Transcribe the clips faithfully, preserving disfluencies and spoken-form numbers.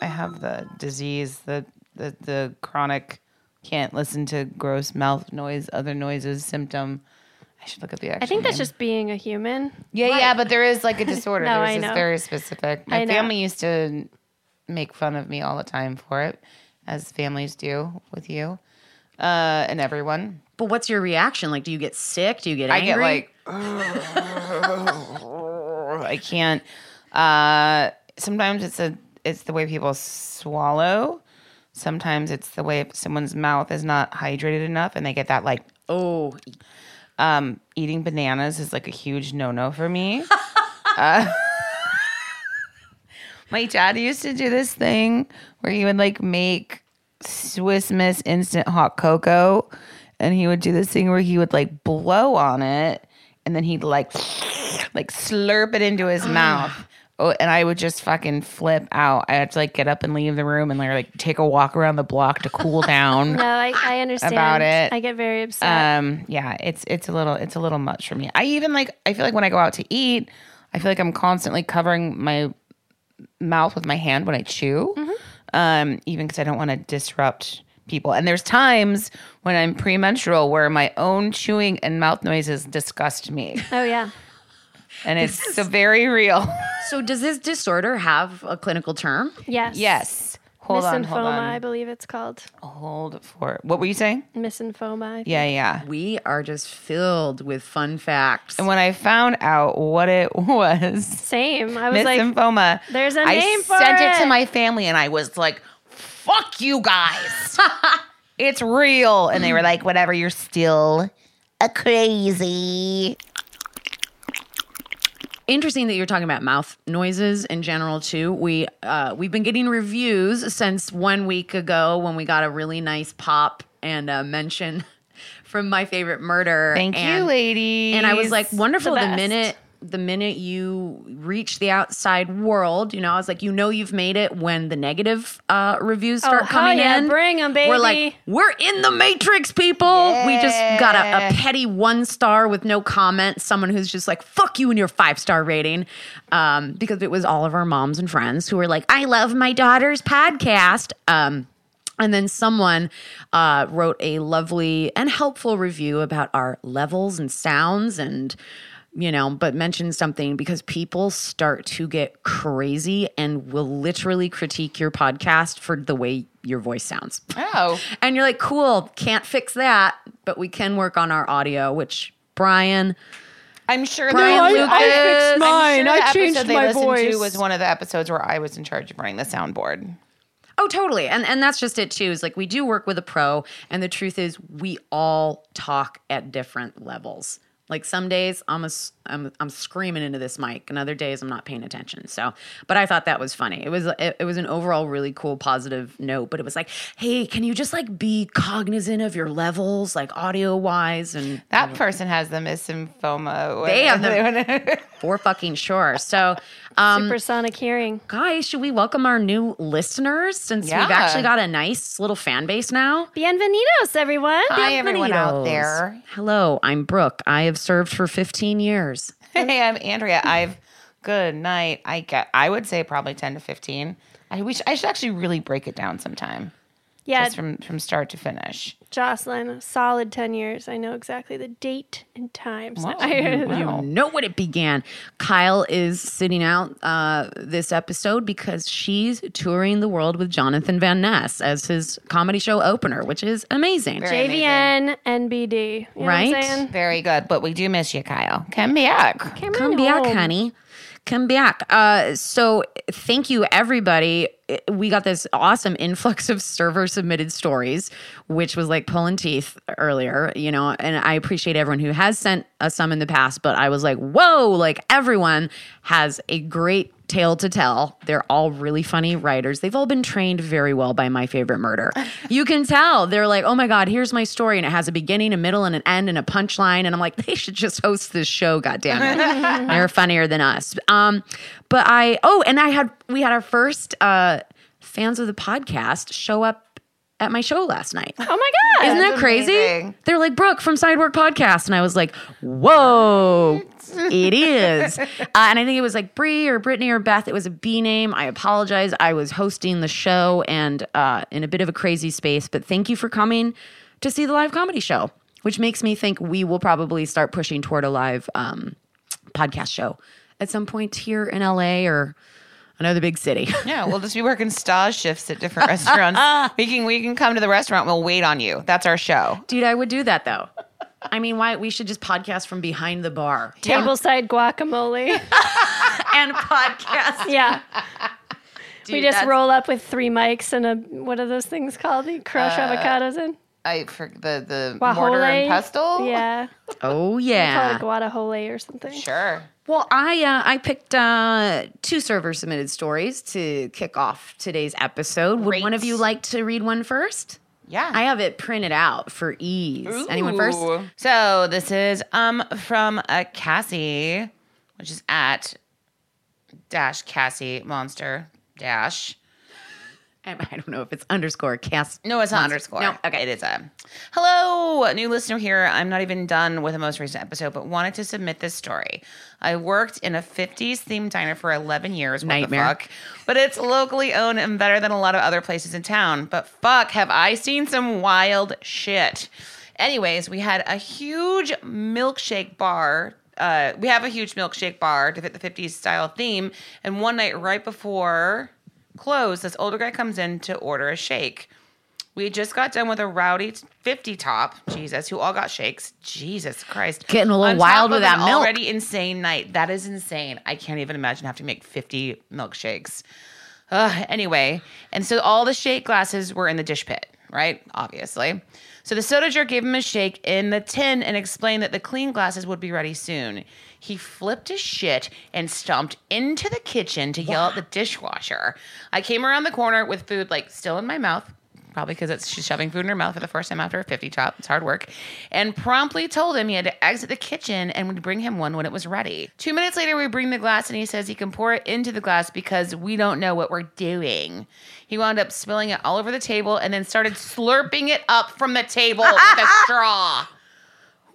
I have the disease, the, the, the chronic can't listen to gross mouth noise, other noises symptom. I should look at the actual I think that's name. Just being a human. Yeah, right. yeah, but there is like a disorder. no, There's I know. Very specific. My I family know. used to make fun of me all the time for it, as families do with you uh, and everyone. But what's your reaction? Like, do you get sick? Do you get angry? I get like, I can't. Uh, sometimes it's a it's the way people swallow. Sometimes it's the way someone's mouth is not hydrated enough, and they get that like, oh. Um, eating bananas is like a huge no-no for me. uh, my dad used to do this thing where he would like make Swiss Miss instant hot cocoa, and he would do this thing where he would like blow on it, and then he'd like like slurp it into his mouth. Oh, and I would just fucking flip out. I had to like get up and leave the room and like take a walk around the block to cool down. No, I, I understand about it. I get very upset. Um, yeah, it's it's a little it's a little much for me. I even like I feel like when I go out to eat, I feel like I'm constantly covering my mouth with my hand when I chew, mm-hmm. um, even because I don't want to disrupt people. And there's times when I'm premenstrual where my own chewing and mouth noises disgust me. Oh yeah. And it's is, so very real. So does this disorder have a clinical term? Yes. Yes. Hold on, hold on. Misanthoma, I believe it's called. Hold for it. What were you saying? Misanthoma. Yeah, yeah. We are just filled with fun facts. And when I found out what it was. Same. I was misanthoma, like. Misanthoma. There's a name I for it. I sent it to my family and I was like, fuck you guys. It's real. And they were like, whatever, you're still a crazy. Interesting that you're talking about mouth noises in general, too. We, uh, we've been getting reviews since one week ago when we got a really nice pop and a mention from My Favorite Murder. Thank and, you, ladies. And I was like, wonderful. The, the minute the minute you reach the outside world, you know, I was like, you know you've made it when the negative uh, reviews start oh, coming yeah, in. Bring them, baby. We're like, we're in the matrix, people. Yeah. We just got a, a petty one star with no comment. Someone who's just like, fuck you and your five star rating. Um, because it was all of our moms and friends who were like, I love my daughter's podcast. Um, And then someone uh, wrote a lovely and helpful review about our levels and sounds and, you know, but mention something because people start to get crazy and will literally critique your podcast for the way your voice sounds. Oh. And you're like, cool, can't fix that, but we can work on our audio, which Brian, I'm sure. Brian no, Lucas, I, I fixed mine. I'm sure I changed my voice. The episode they listened to was one of the episodes where I was in charge of running the soundboard. Oh, totally. And and that's just it, too. Is like we do work with a pro, and the truth is we all talk at different levels. Like some days I'm, a, I'm I'm screaming into this mic, and other days I'm not paying attention. So, but I thought that was funny. It was it, it was an overall really cool positive note, but it was like, hey, can you just like be cognizant of your levels, like audio wise? And that whatever. Person has the misanthoma. They have the for fucking sure. So, um, supersonic hearing. Guys, should we welcome our new listeners since yeah. we've actually got a nice little fan base now? Bienvenidos, everyone. Hi, Bienvenidos. Everyone out there. Hello, I'm Brooke. I have served for fifteen years. Hey, I'm Andrea. I've good night. I get, I would say probably ten to fifteen. I wish I should actually really break it down sometime. Yeah. Just from, from start to finish. Jocelyn, solid ten years. I know exactly the date and time. So wow. I, wow. You know when it began. Kyle is sitting out uh, this episode because she's touring the world with Jonathan Van Ness as his comedy show opener, which is amazing. Very J V N, amazing. N B D. You right? Know what I'm saying? Very good. But we do miss you, Kyle. Come back. Come, Come back, honey. Come back. Uh, so thank you, everybody. We got this awesome influx of server-submitted stories, which was like pulling teeth earlier, you know, and I appreciate everyone who has sent us some in the past, but I was like, whoa, like everyone has a great tale to tell. They're all really funny writers. They've all been trained very well by My Favorite Murder. You can tell. They're like, oh my God, here's my story, and it has a beginning, a middle, and an end, and a punchline, and I'm like, they should just host this show, goddammit. They're funnier than us. Um, but I, oh, and I had, we had our first uh, fans of the podcast show up at my show last night. Oh my God. Isn't that crazy? They're like, Brooke from Sidework Podcast. And I was like, whoa, it is. Uh, and I think it was like Bree or Brittany or Beth. It was a B name. I apologize. I was hosting the show and uh, in a bit of a crazy space, but thank you for coming to see the live comedy show, which makes me think we will probably start pushing toward a live um, podcast show at some point here in L A or another big city. Yeah, we'll just be working stage shifts at different restaurants. We can we can come to the restaurant. We'll wait on you. That's our show, dude. I would do that though. I mean, why we should just podcast from behind the bar, yeah. Tableside guacamole, and podcast. Yeah, dude, we just roll up with three mics and a what are those things called? You crush uh, avocados in. I for the the Guajole. Mortar and pestle. Yeah. Oh yeah. Call it guacamole or something. Sure. Well, I uh, I picked uh, two server-submitted stories to kick off today's episode. Would Great. One of you like to read one first? Yeah. I have it printed out for ease. Ooh. Anyone first? So this is um from uh, Cassie, which is at dash Cassie Monster dash. I don't know if it's underscore Cass. No, it's not underscore. No, okay. It is a hello, new listener here. I'm not even done with the most recent episode, but wanted to submit this story. I worked in a fifties themed diner for eleven years. Nightmare. What the fuck? But it's locally owned and better than a lot of other places in town. But fuck, have I seen some wild shit. Anyways, we had a huge milkshake bar. Uh, we have a huge milkshake bar to fit the fifties style theme. And one night right before closed, this older guy comes in to order a shake. We just got done with a rowdy fifty top, Jesus, who all got shakes. Jesus Christ. Getting a little wild with that milk. Already insane night. That is insane. I can't even imagine having to make fifty milkshakes. Ugh, anyway, and so all the shake glasses were in the dish pit, right? Obviously. So the soda jerk gave him a shake in the tin and explained that the clean glasses would be ready soon. He flipped his shit and stomped into the kitchen to yell at the dishwasher. I came around the corner with food, like, still in my mouth, probably because it's she's shoving food in her mouth for the first time after a fifty top. It's hard work. And promptly told him he had to exit the kitchen and would bring him one when it was ready. Two minutes later, we bring the glass, and he says he can pour it into the glass because we don't know what we're doing. He wound up spilling it all over the table and then started slurping it up from the table with a straw.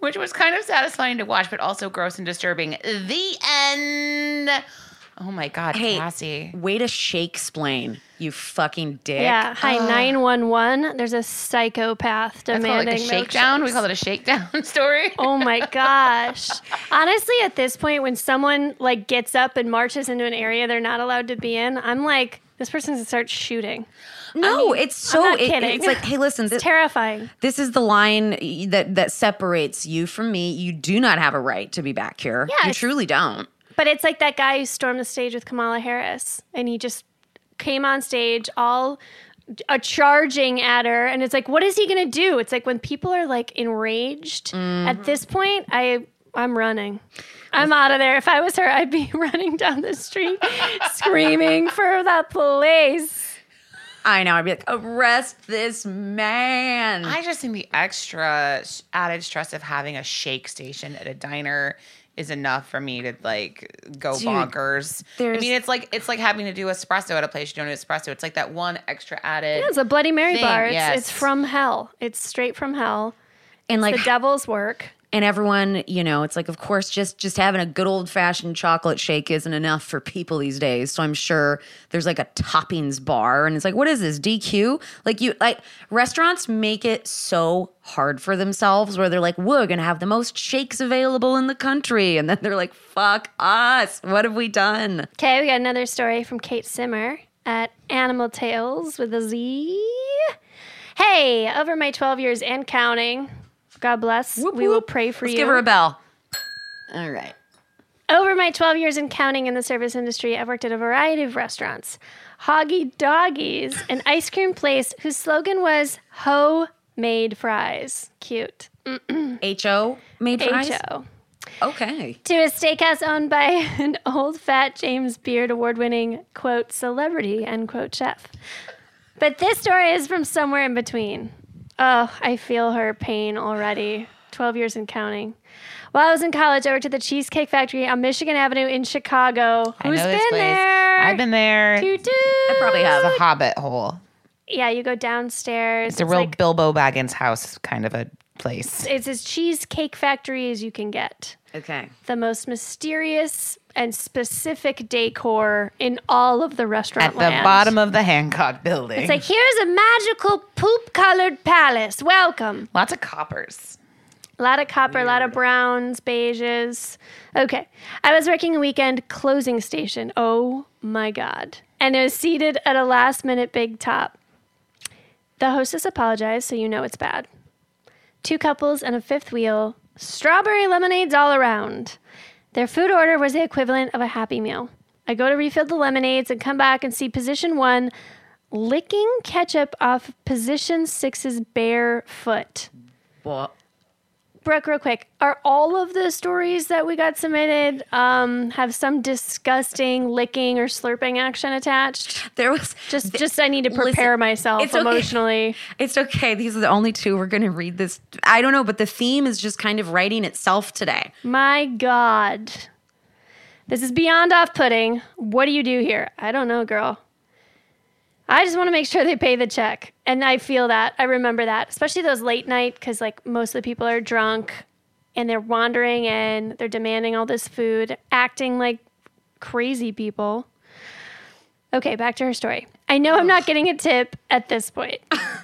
Which was kind of satisfying to watch, but also gross and disturbing. The end. Oh, my God, hey, Cassie. Way to shake-splain, you fucking dick. Yeah. Hi, oh. nine one one. There's a psychopath demanding milkshakes. That's called like a shakedown? We call it a shakedown story? Oh, my gosh. Honestly, at this point, when someone, like, gets up and marches into an area they're not allowed to be in, I'm like, this person should start shooting. No, I mean, it's so. I'm not it, kidding. It's like, hey, listen. It's this, terrifying. This is the line that, that separates you from me. You do not have a right to be back here. Yeah, you truly don't. But it's like that guy who stormed the stage with Kamala Harris, and he just came on stage all a charging at her, and it's like, what is he going to do? It's like when people are like enraged. Mm-hmm. At this point, I I'm running. I'm out of there. If I was her, I'd be running down the street screaming for the police. I know. I'd be like, arrest this man. I just think the extra added stress of having a shake station at a diner is enough for me to, like, go Dude, bonkers. I mean, it's like it's like having to do espresso at a place you don't do espresso. It's like that one extra added Yeah, it's a Bloody Mary thing. bar. It's, yes. It's from hell. It's straight from hell. And it's like the devil's work. And everyone, you know, it's like, of course, just just having a good old-fashioned chocolate shake isn't enough for people these days. So I'm sure there's like a toppings bar. And it's like, what is this, D Q? Like, you, like restaurants make it so hard for themselves where they're like, we're going to have the most shakes available in the country. And then they're like, fuck us. What have we done? Okay, we got another story from Kate Simmer at Animal Tales with a Z. Hey, over my twelve years and counting... God bless. Whoop, we whoop. Will pray for Let's you. Let's give her a bell. All right. Over my twelve years and counting in the service industry, I've worked at a variety of restaurants. Hoggy Doggies, an ice cream place whose slogan was ho-made fries. Cute. Mm-mm. H O made fries? H O. Okay. To a steakhouse owned by an old fat James Beard award-winning, quote, celebrity, end quote, chef. But this story is from somewhere in between. Oh, I feel her pain already. twelve years and counting. While I was in college, I worked at the Cheesecake Factory on Michigan Avenue in Chicago. I Who's know this been place. There? I've been there. Toot-toot. I probably have. It's a hobbit hole. Yeah, you go downstairs. It's, it's a real like, Bilbo Baggins house kind of a place. It's as Cheesecake Factory as you can get. Okay. The most mysterious and specific decor in all of the restaurant land. At the bottom of the Hancock building. It's like, here's a magical poop-colored palace. Welcome. Lots of coppers. A lot of copper, a lot of browns, beiges. Okay. I was working a weekend closing station. Oh, my God. And I was seated at a last-minute big top. The hostess apologized, so you know it's bad. Two couples and a fifth wheel. Strawberry lemonades all around. Their food order was the equivalent of a Happy Meal. I go to refill the lemonades and come back and see position one licking ketchup off position six's bare foot. What? Brooke, real quick, are all of the stories that we got submitted um, have some disgusting licking or slurping action attached? There was just, th- just I need to prepare listen, myself it's emotionally. Okay. It's okay. These are the only two we're going to read this. I don't know, but the theme is just kind of writing itself today. My God, this is beyond off-putting. What do you do here? I don't know, girl. I just want to make sure they pay the check. And I feel that. I remember that. Especially those late night, because like most of the people are drunk and they're wandering in. They're demanding all this food, acting like crazy people. Okay, back to her story. I know I'm not getting a tip at this point.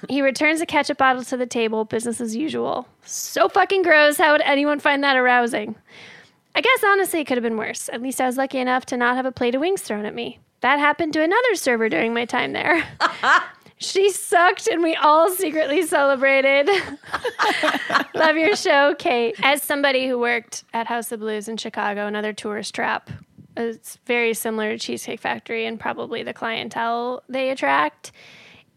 He returns a ketchup bottle to the table, business as usual. So fucking gross. How would anyone find that arousing? I guess honestly it could have been worse. At least I was lucky enough to not have a plate of wings thrown at me. That happened to another server during my time there. She sucked and we all secretly celebrated. Love your show, Kate. As somebody who worked at House of Blues in Chicago, another tourist trap, it's very similar to Cheesecake Factory and probably the clientele they attract.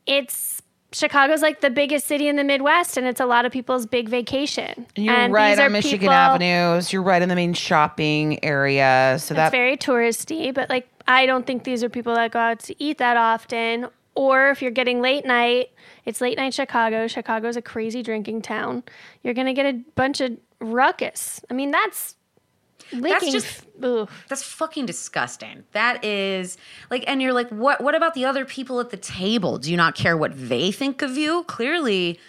It's Chicago's like the biggest city in the Midwest, and it's a lot of people's big vacation. You're and right on Michigan people, Avenue. So you're right in the main shopping area. So that's very touristy, but like I don't think these are people that go out to eat that often. Or if you're getting late night, it's late night Chicago. Chicago's a crazy drinking town. You're going to get a bunch of ruckus. I mean, that's licking. That's just, oof. That's fucking disgusting. That is, like, and you're like, what What about the other people at the table? Do you not care what they think of you? Clearly.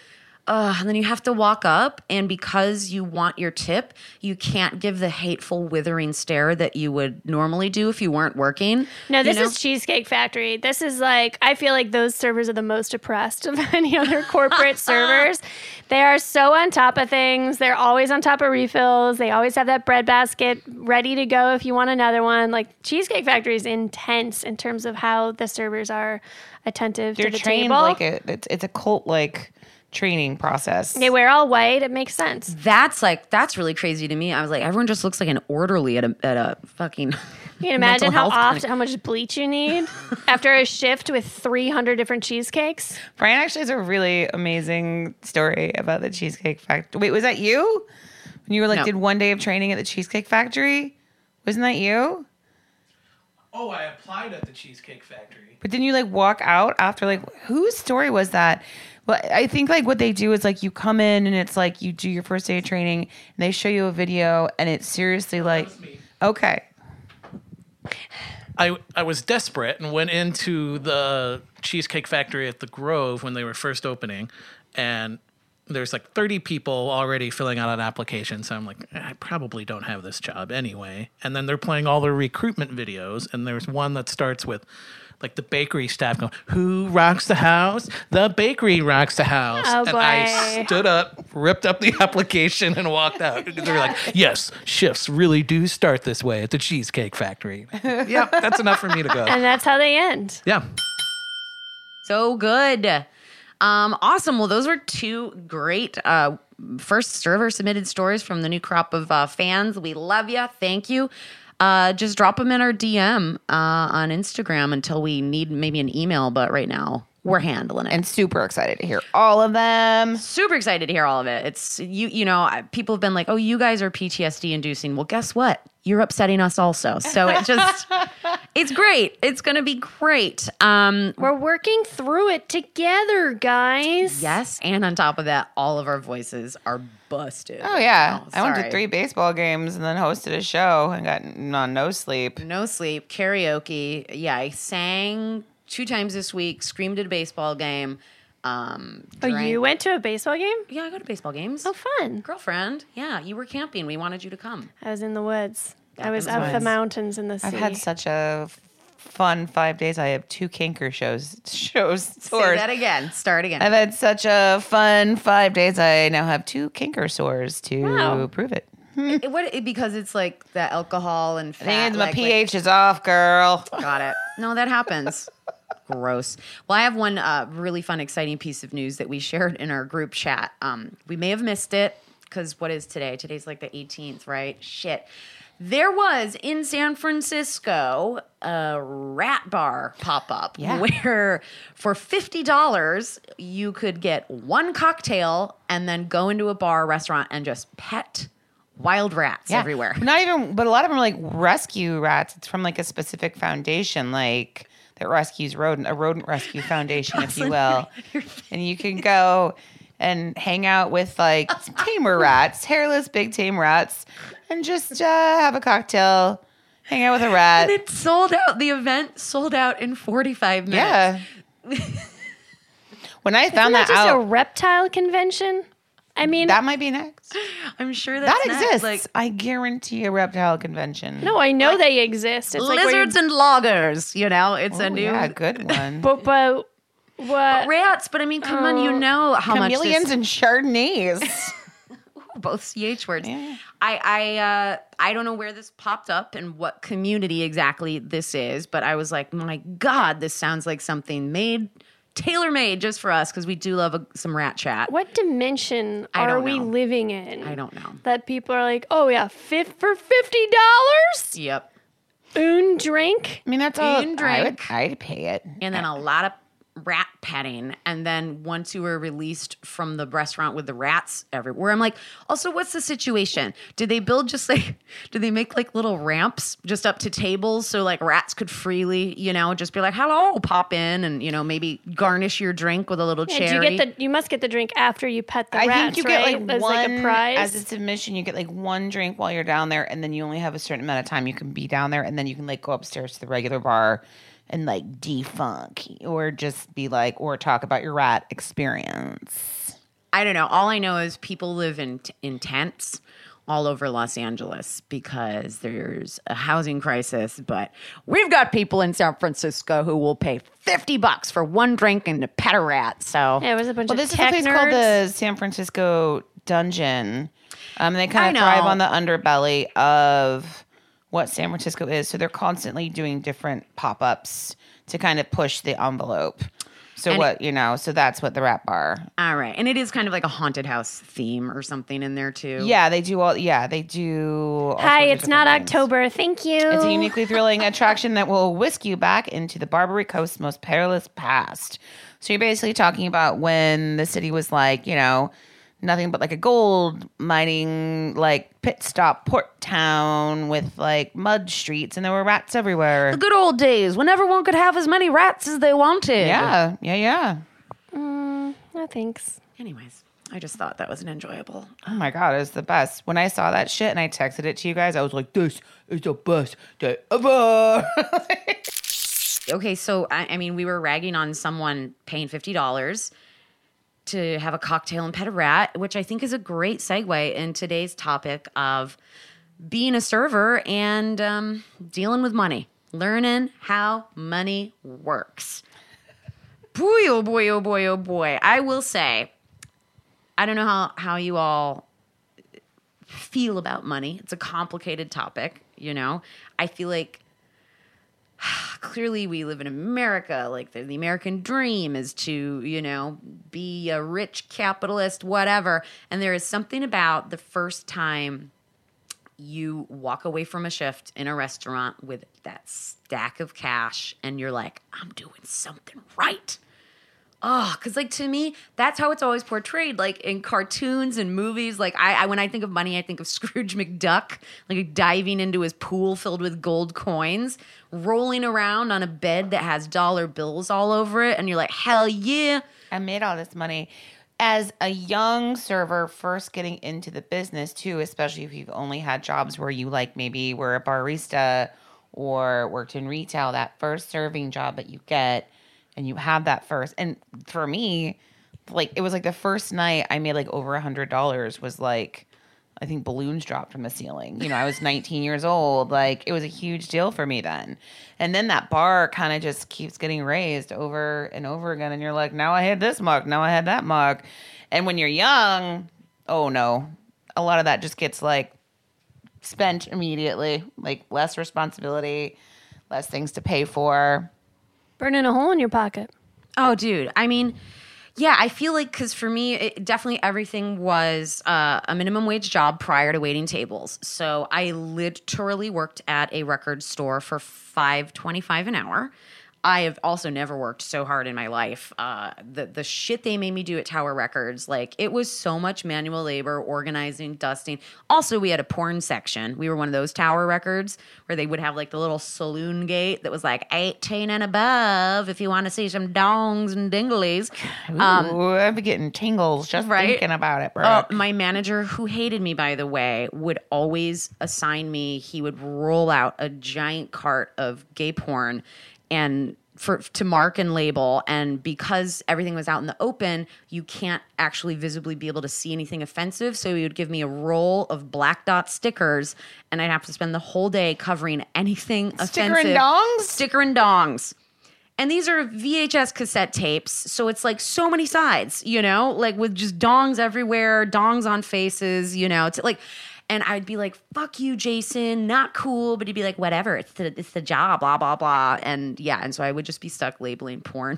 Uh, and then you have to walk up, and because you want your tip, you can't give the hateful, withering stare that you would normally do if you weren't working. No, this you know? is Cheesecake Factory. This is like, I feel like those servers are the most oppressed of any other corporate servers. They are so on top of things. They're always on top of refills. They always have that bread basket ready to go if you want another one. Like, Cheesecake Factory is intense in terms of how the servers are attentive They're to the trained table. Like a, it's, it's a cult-like... training process. They wear all white. It makes sense. That's like, that's really crazy to me. I was like, everyone just looks like an orderly at a at a fucking. You can imagine how often, clinic. How much bleach you need after a shift with three hundred different cheesecakes. Brian actually has a really amazing story about the Cheesecake Factory. Wait, was that you? When you were like, no. Did one day of training at the Cheesecake Factory? Wasn't that you? Oh, I applied at the Cheesecake Factory. But didn't you like walk out after like, whose story was that? Well, I think like what they do is like you come in and it's like you do your first day of training and they show you a video and it's seriously like, okay. I I was desperate and went into the Cheesecake Factory at the Grove when they were first opening and there's like thirty people already filling out an application. So I'm like, I probably don't have this job anyway. And then they're playing all their recruitment videos. And there's one that starts with like the bakery staff going, who rocks the house? The bakery rocks the house. Oh, and boy. I stood up, ripped up the application and walked out. Because they were like, yes, shifts really do start this way at the Cheesecake Factory. Yep, that's enough for me to go. And that's how they end. Yeah. So good. Um, awesome. Well, those were two great uh, first server submitted stories from the new crop of uh, fans. We love you. Thank you. Uh, just drop them in our D M uh, on Instagram until we need maybe an email. But right now we're handling it. And super excited to hear all of them. Super excited to hear all of it. It's you. You know, people have been like, oh, you guys are P T S D inducing. Well, guess what? You're upsetting us also. So it just, it's great. It's going to be great. Um, We're working through it together, guys. Yes. And on top of that, all of our voices are busted. Oh, yeah. Oh, I went to three baseball games and then hosted a show and got no, no sleep. No sleep. Karaoke. Yeah. I sang two times this week, screamed at a baseball game. Um, oh, you went to a baseball game? Yeah, I go to baseball games. Oh, fun. Girlfriend. Yeah, you were camping. We wanted you to come. I was in the woods. Yeah, I was up nice. The mountains in the sea. I've had such a f- fun five days. I have two canker shows. shows Say that again. Start again. I've had such a fun five days. I now have two canker sores to wow. prove it. it, it, what, it. Because it's like the alcohol and fat. I think it's my like, pH like, is off, girl. Got it. No, that happens. Gross. Well, I have one uh, really fun, exciting piece of news that we shared in our group chat. Um, we may have missed it because what is today? Today's like the eighteenth, right? Shit. There was in San Francisco a rat bar pop-up yeah. where for fifty dollars you could get one cocktail and then go into a bar, restaurant, and just pet wild rats yeah. everywhere. Not even, but a lot of them are like rescue rats. It's from like a specific foundation, like... That rescues rodent, a rodent rescue foundation, if you will. And you can go and hang out with like tamer rats, hairless big tame rats, and just uh, have a cocktail, hang out with a rat. And it sold out. The event sold out in forty-five minutes. Yeah. When I found Isn't that, that just out, just a reptile convention. I mean, that might be next. I'm sure that's that next. exists. Like, I guarantee a reptile convention. No, I know like, they exist. It's lizards like and loggers. You know, it's oh, a new yeah, good one. but but what but rats? But I mean, come uh, on, you know how chameleons much chameleons and Chardonnays. Both C H words. Yeah. I I uh, I don't know where this popped up and what community exactly this is, but I was like, my God, this sounds like something made. Tailor-made just for us because we do love a, some rat chat. What dimension I are we living in? I don't know. That people are like, oh, yeah, fifth for fifty dollars? Yep. Un drink? I mean, that's all. Un drink. I would, I'd pay it. And then a lot of rat petting. And then once you were released from the restaurant with the rats everywhere, I'm like, also, what's the situation? Did they build just like, did they make like little ramps just up to tables so like rats could freely, you know, just be like, hello, pop in and, you know, maybe garnish your drink with a little yeah, cherry. You, get the, you must get the drink after you pet the I rats, I think you right? get like as one, like a prize. As a submission, you get like one drink while you're down there and then you only have a certain amount of time you can be down there and then you can like go upstairs to the regular bar and like defunk or just be like, or talk about your rat experience. I don't know. All I know is people live in, in tents all over Los Angeles because there's a housing crisis, but we've got people in San Francisco who will pay fifty bucks for one drink and a pet a rat. So yeah, it was a bunch well, of this tech is a place nerds. Called the San Francisco Dungeon. Um, they kind of thrive on the underbelly of what San Francisco is. So they're constantly doing different pop-ups to kind of push the envelope. So and what, you know, so that's what the rat bar. All right. And it is kind of like a haunted house theme or something in there too. Yeah, they do all, yeah, they do. Hi, it's not things. October. Thank you. It's a uniquely thrilling attraction that will whisk you back into the Barbary Coast's most perilous past. So you're basically talking about when the city was like, you know, nothing but like a gold mining, like pit stop port town with like mud streets, and there were rats everywhere. The good old days when everyone could have as many rats as they wanted. Yeah, yeah, yeah. Mm, no thanks. Anyways, I just thought that was an enjoyable. Oh my God, it was the best. When I saw that shit and I texted it to you guys, I was like, this is the best day ever. Okay, so I, I mean, we were ragging on someone paying fifty dollars to have a cocktail and pet a rat, which I think is a great segue in today's topic of being a server and um, dealing with money, learning how money works. Boy, oh boy, oh boy, oh boy. I will say, I don't know how, how you all feel about money. It's a complicated topic, you know. I feel like clearly we live in America. Like the, the American dream is to, you know, be a rich capitalist, whatever. And there is something about the first time you walk away from a shift in a restaurant with that stack of cash and you're like, I'm doing something right. Oh, because like to me, that's how it's always portrayed, like in cartoons and movies. Like I, I when I think of money, I think of Scrooge McDuck, like diving into his pool filled with gold coins, rolling around on a bed that has dollar bills all over it. And you're like, hell yeah, I made all this money. As a young server first getting into the business too, especially if you've only had jobs where you like maybe were a barista or worked in retail, that first serving job that you get and you have that first. And for me, like it was like the first night I made like over a hundred dollars was like, I think balloons dropped from the ceiling. You know, I was nineteen years old. Like it was a huge deal for me then. And then that bar kind of just keeps getting raised over and over again. And you're like, now I had this mug. Now I had that mug. And when you're young, oh no, a lot of that just gets like spent immediately. Like less responsibility, less things to pay for. Burning a hole in your pocket. Oh, dude. I mean... Yeah, I feel like, because for me, it definitely everything was uh, a minimum wage job prior to waiting tables. So I literally worked at a record store for five twenty-five an hour. I have also never worked so hard in my life. Uh, the the shit they made me do at Tower Records, like it was so much manual labor, organizing, dusting. Also, we had a porn section. We were one of those Tower Records where they would have like the little saloon gate that was like eighteen and above if you want to see some dongs and dinglies. Um, Ooh, I'd be getting tingles just right? thinking about it, bro. Uh, my manager, who hated me, by the way, would always assign me, he would roll out a giant cart of gay porn and for to mark and label. And because everything was out in the open, you can't actually visibly be able to see anything offensive. So he would give me a roll of black dot stickers, and I'd have to spend the whole day covering anything Sticker offensive. Sticker and dongs? Sticker and dongs. And these are V H S cassette tapes, so it's like so many sides, you know? Like with just dongs everywhere, dongs on faces, you know? It's like... And I'd be like, fuck you, Jason, not cool. But he'd be like, whatever, it's the, it's the job, blah, blah, blah. And yeah, and so I would just be stuck labeling porn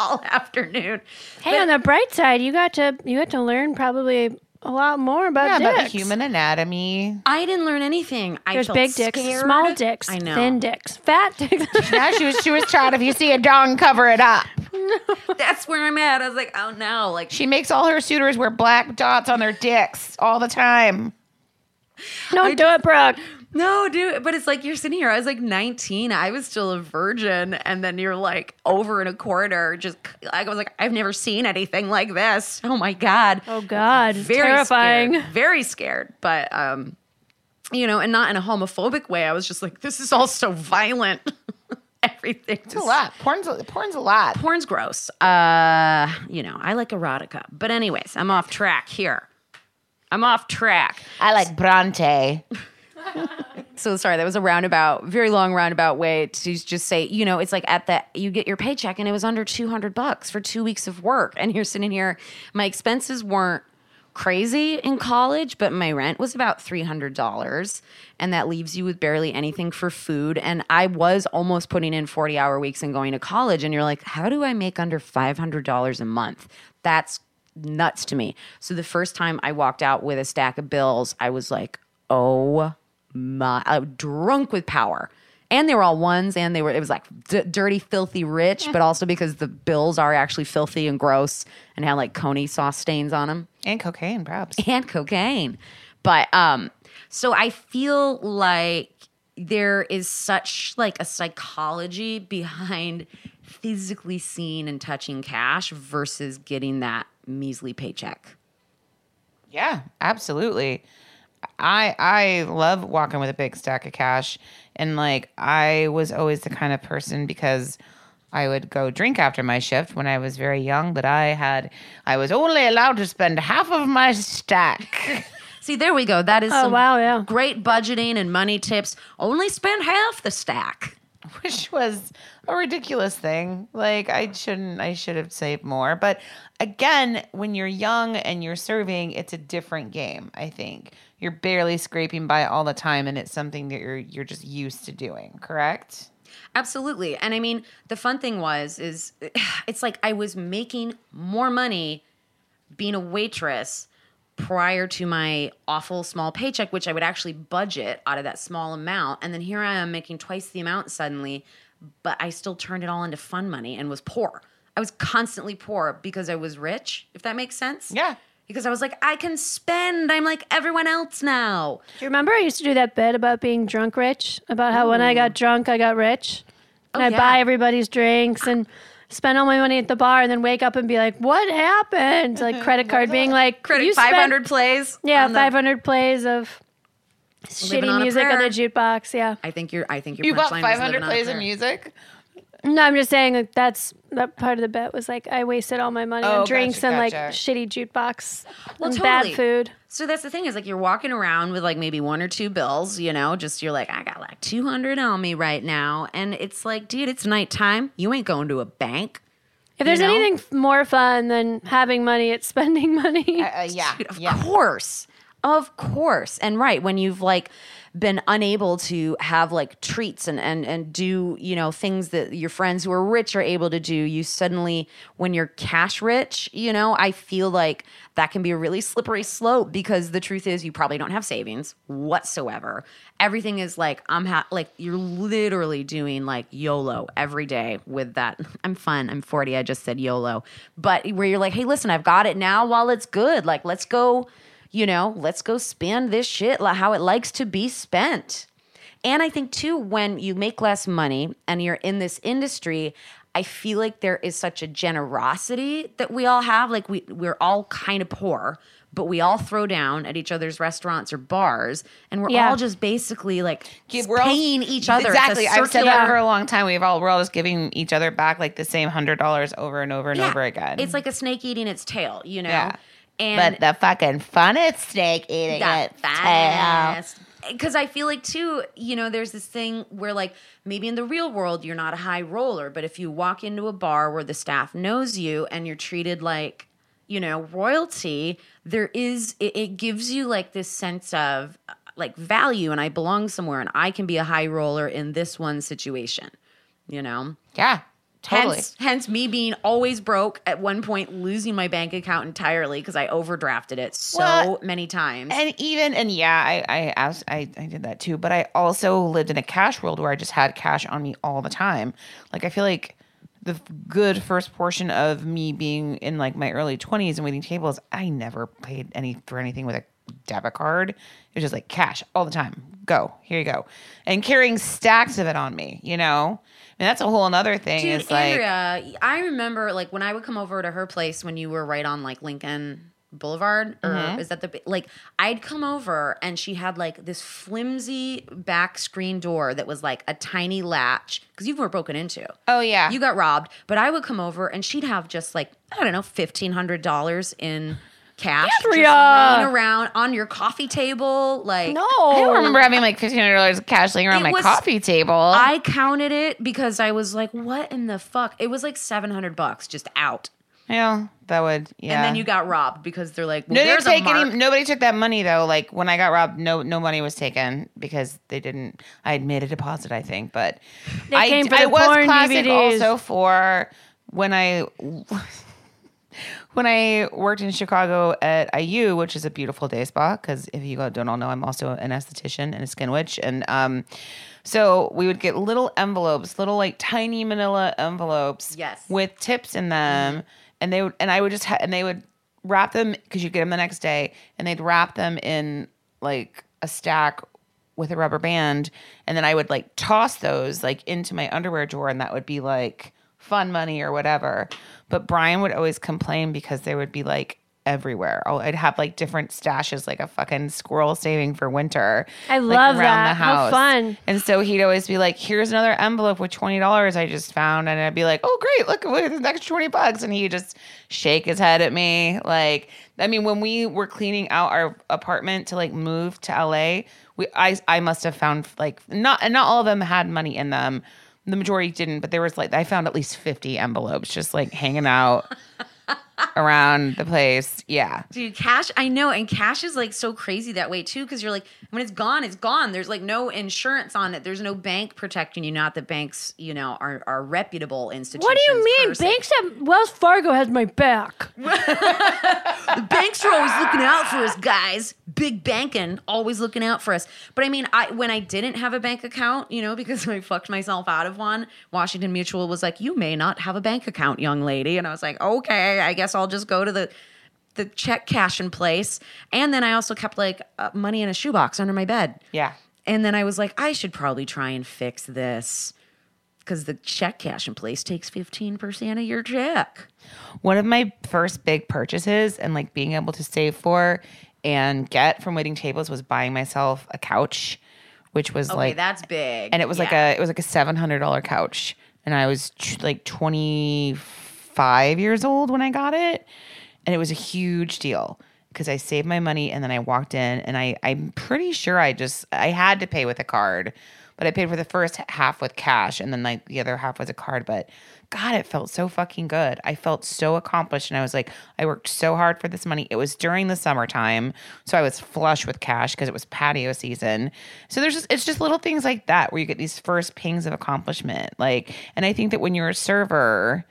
all afternoon. Hey, but, on the bright side, you got to you got to learn probably a lot more about yeah, dicks. About the human anatomy. I didn't learn anything. I There's felt big dicks, scared. Small dicks, I know. Thin dicks, fat dicks. Now she was, she was taught if you see a dong, cover it up. That's where I'm at. I was like, oh no. Like she makes all her suitors wear black dots on their dicks all the time. No, I do it, Brooke. No, dude. But it's like you're sitting here. I was like nineteen. I was still a virgin. And then you're like over in a corridor. Just I was like, I've never seen anything like this. Oh, my God. Oh, God. Very terrifying. Scared. Very scared. But, um, you know, and not in a homophobic way. I was just like, this is all so violent. Everything. It's a lot. Porn's a, porn's a lot. Porn's gross. Uh, you know, I like erotica. But anyways, I'm off track here. I'm off track. I like Bronte. So sorry, that was a roundabout, very long roundabout way to just say, you know, it's like at the, you get your paycheck and it was under two hundred bucks for two weeks of work. And you're sitting here, my expenses weren't crazy in college, but my rent was about three hundred dollars. And that leaves you with barely anything for food. And I was almost putting in forty hour weeks and going to college. And you're like, how do I make under five hundred dollars a month? That's nuts to me. So the first time I walked out with a stack of bills, I was like, oh my, I was drunk with power. And they were all ones, and they were, it was like d- dirty, filthy rich, but also because the bills are actually filthy and gross and had like Coney sauce stains on them. And cocaine, perhaps. And cocaine. But, um, so I feel like there is such like a psychology behind physically seeing and touching cash versus getting that measly paycheck. Yeah, absolutely. I I love walking with a big stack of cash, and like I was always the kind of person because I would go drink after my shift when I was very young, but I had, I was only allowed to spend half of my stack. See, there we go. That is oh, some wow, yeah. great budgeting and money tips. Only spend half the stack. Which was a ridiculous thing. Like, I shouldn't, I should have saved more. But again, when you're young and you're serving, it's a different game, I think. You're barely scraping by all the time, and it's something that you're you're just used to doing, correct? Absolutely. And I mean, the fun thing was, is it's like I was making more money being a waitress prior to my awful small paycheck, which I would actually budget out of that small amount. And then here I am making twice the amount suddenly, but I still turned it all into fun money and was poor. I was constantly poor because I was rich, if that makes sense. Yeah. Because I was like, I can spend. I'm like everyone else now. Do you remember I used to do that bit about being drunk rich? About how mm. when I got drunk, I got rich. And oh, I'd yeah. buy everybody's drinks and spend all my money at the bar and then wake up and be like, what happened? Like credit card being like. Credit, you five hundred spent, plays. Yeah, the, five hundred plays of shitty on music on the jukebox. Yeah. I think you're, I think your you punchline was five hundred plays of music? No, I'm just saying like, that's that part of the bit was like I wasted all my money oh, on drinks gotcha, and gotcha. like shitty jukebox well, and totally. bad food. So that's the thing is like you're walking around with like maybe one or two bills, you know, just you're like, I got like two hundred on me right now. And it's like, dude, it's nighttime. You ain't going to a bank. If there's know? anything more fun than having money, it's spending money. Uh, uh, yeah, dude, of yeah. course. Of course. And right, when you've like been unable to have like treats and, and, and do, you know, things that your friends who are rich are able to do, you suddenly, when you're cash rich, you know, I feel like that can be a really slippery slope because the truth is you probably don't have savings whatsoever. Everything is like, I'm ha- like, you're literally doing like YOLO every day with that. I'm fun. I'm forty. I just said YOLO. But where you're like, hey, listen, I've got it now while it's good. Like, let's go. You know, let's go spend this shit how it likes to be spent. And I think, too, when you make less money and you're in this industry, I feel like there is such a generosity that we all have. Like, we, we're all kind of poor, but we all throw down at each other's restaurants or bars, and we're yeah. all just basically, like, yeah, we're paying all, each other. Exactly. I've said that for a long time. We've all, we're all just giving each other back, like, the same one hundred dollars over and over and yeah. over again. It's like a snake eating its tail, you know? Yeah. And but the fucking funnest snake eating it. Fast. Because I feel like, too, you know, there's this thing where, like, maybe in the real world you're not a high roller, but if you walk into a bar where the staff knows you and you're treated like, you know, royalty, there is, it, it gives you, like, this sense of, like, value and I belong somewhere and I can be a high roller in this one situation, you know? Yeah. Totally. Hence, hence me being always broke at one point, losing my bank account entirely because I overdrafted it so well, many times. And even, and yeah, I I, asked, I I did that too, but I also lived in a cash world where I just had cash on me all the time. Like I feel like the good first portion of me being in like my early twenties and waiting tables, I never paid any for anything with a debit card. It was just like cash all the time. Go, here you go. And carrying stacks of it on me, you know? And that's a whole another thing. Dude, it's like Andrea, I remember like when I would come over to her place when you were right on like Lincoln Boulevard or mm-hmm. is that the like I'd come over and she had like this flimsy back screen door that was like a tiny latch because you were broken into. Oh yeah. You got robbed. But I would come over and she'd have just like, I don't know, fifteen hundred dollars in cash laying around on your coffee table. Like, no, I don't remember having like fifteen hundred dollars cash laying around my was, coffee table. I counted it because I was like, what in the fuck? It was like seven hundred bucks just out. Yeah, that would, yeah. And then you got robbed because they're like, well, no, there's a mark. Any, nobody took that money though. Like when I got robbed, no no money was taken because they didn't, I had made a deposit, I think. But they I, came I, I was classic D V Ds. Also for when I. When I worked in Chicago at I U, which is a beautiful day spa, because if you don't all know, I'm also an esthetician and a skin witch. And um, so we would get little envelopes, little like tiny manila envelopes yes. with tips in them. Mm-hmm. And they would, and I would just, ha- and they would wrap them, because you get them the next day, and they'd wrap them in like a stack with a rubber band. And then I would like toss those like into my underwear drawer, and that would be like fun money or whatever. But Brian would always complain because there would be like everywhere. I'll, I'd have like different stashes, like a fucking squirrel saving for winter. I like, love around that. The house. How fun. And so he'd always be like, here's another envelope with twenty dollars I just found. And I'd be like, oh, great. Look, look the next twenty bucks. And he'd just shake his head at me. Like, I mean, when we were cleaning out our apartment to like move to L A, we, I, I must have found like not, and not all of them had money in them. The majority didn't, but there was like, I found at least fifty envelopes just like hanging out around the place. Yeah. Dude, cash, I know. And cash is like so crazy that way too, because you're like, when it's gone, it's gone. There's like no insurance on it. There's no bank protecting you. Not that banks, you know, are, are reputable institutions. What do you mean? Per se. Banks have, Wells Fargo has my back. The banks are always looking out for us, guys. Big banking, always looking out for us. But I mean, I when I didn't have a bank account, you know, because I fucked myself out of one, Washington Mutual was like, you may not have a bank account, young lady. And I was like, okay, I guess I'll I'll just go to the the check cash in place. And then I also kept like uh, money in a shoebox under my bed. Yeah. And then I was like, I should probably try and fix this because the check cash in place takes fifteen percent of your check. One of my first big purchases and like being able to save for and get from waiting tables was buying myself a couch, which was okay, like, that's big. And it was yeah. like a, it was like a seven hundred dollars couch. And I was tr- like twenty-five years old when I got it, and it was a huge deal because I saved my money and then I walked in and I, I'm pretty sure I just I had to pay with a card, but I paid for the first half with cash and then like the other half was a card. But God, it felt so fucking good. I felt so accomplished and I was like, I worked so hard for this money. It was during the summertime, so I was flush with cash because it was patio season. So there's just, it's just little things like that where you get these first pings of accomplishment. Like, and I think that when you're a server,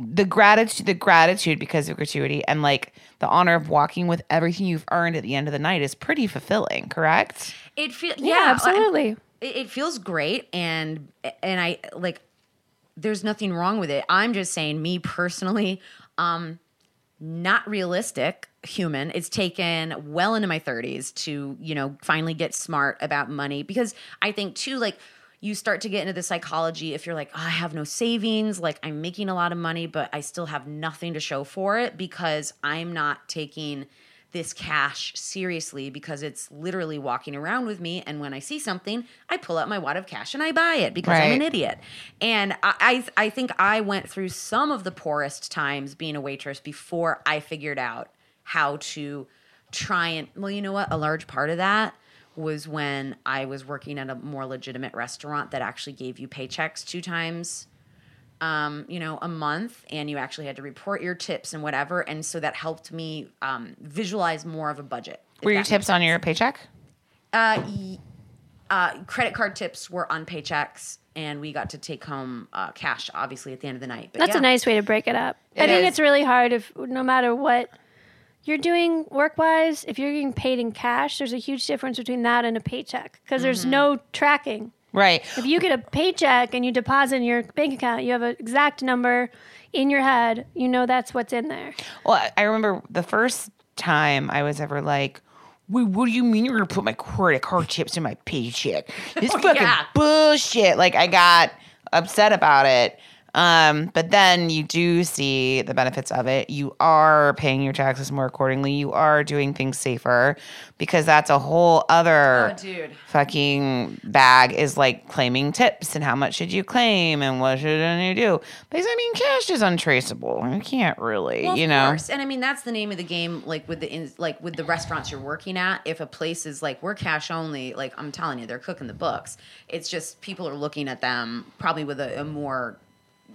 the gratitude, the gratitude because of gratuity and like the honor of walking with everything you've earned at the end of the night is pretty fulfilling, correct? It feels, yeah, yeah, absolutely. It, it feels great. And, and I like, there's nothing wrong with it. I'm just saying me personally, um, not realistic human. It's taken well into my thirties to, you know, finally get smart about money because I think too, like, you start to get into the psychology if you're like, oh, I have no savings, like I'm making a lot of money, but I still have nothing to show for it because I'm not taking this cash seriously because it's literally walking around with me. And when I see something, I pull out my wad of cash and I buy it because right. I'm an idiot. And I, I, I think I went through some of the poorest times being a waitress before I figured out how to try and, well, you know what? A large part of that was when I was working at a more legitimate restaurant that actually gave you paychecks two times, um, you know, a month, and you actually had to report your tips and whatever. And so that helped me um, visualize more of a budget. Were your tips on your paycheck? Uh, uh, credit card tips were on paychecks, and we got to take home uh, cash, obviously, at the end of the night. But that's yeah. a nice way to break it up. It I think is. It's really hard if no matter what you're doing work-wise, if you're getting paid in cash, there's a huge difference between that and a paycheck because mm-hmm. there's no tracking. Right. If you get a paycheck and you deposit in your bank account, you have an exact number in your head. You know that's what's in there. Well, I remember the first time I was ever like, wait, what do you mean you're going to put my credit card tips in my paycheck? This oh, fucking yeah. bullshit. Like, I got upset about it. Um, but then you do see the benefits of it. You are paying your taxes more accordingly. You are doing things safer because that's a whole other oh, dude. fucking bag is like claiming tips and how much should you claim and what should you do? Because I mean, cash is untraceable. You can't really, well, you know. Of course. And I mean, that's the name of the game. Like with the in, like with the restaurants you're working at, if a place is like we're cash only, like I'm telling you, they're cooking the books. It's just people are looking at them probably with a, a more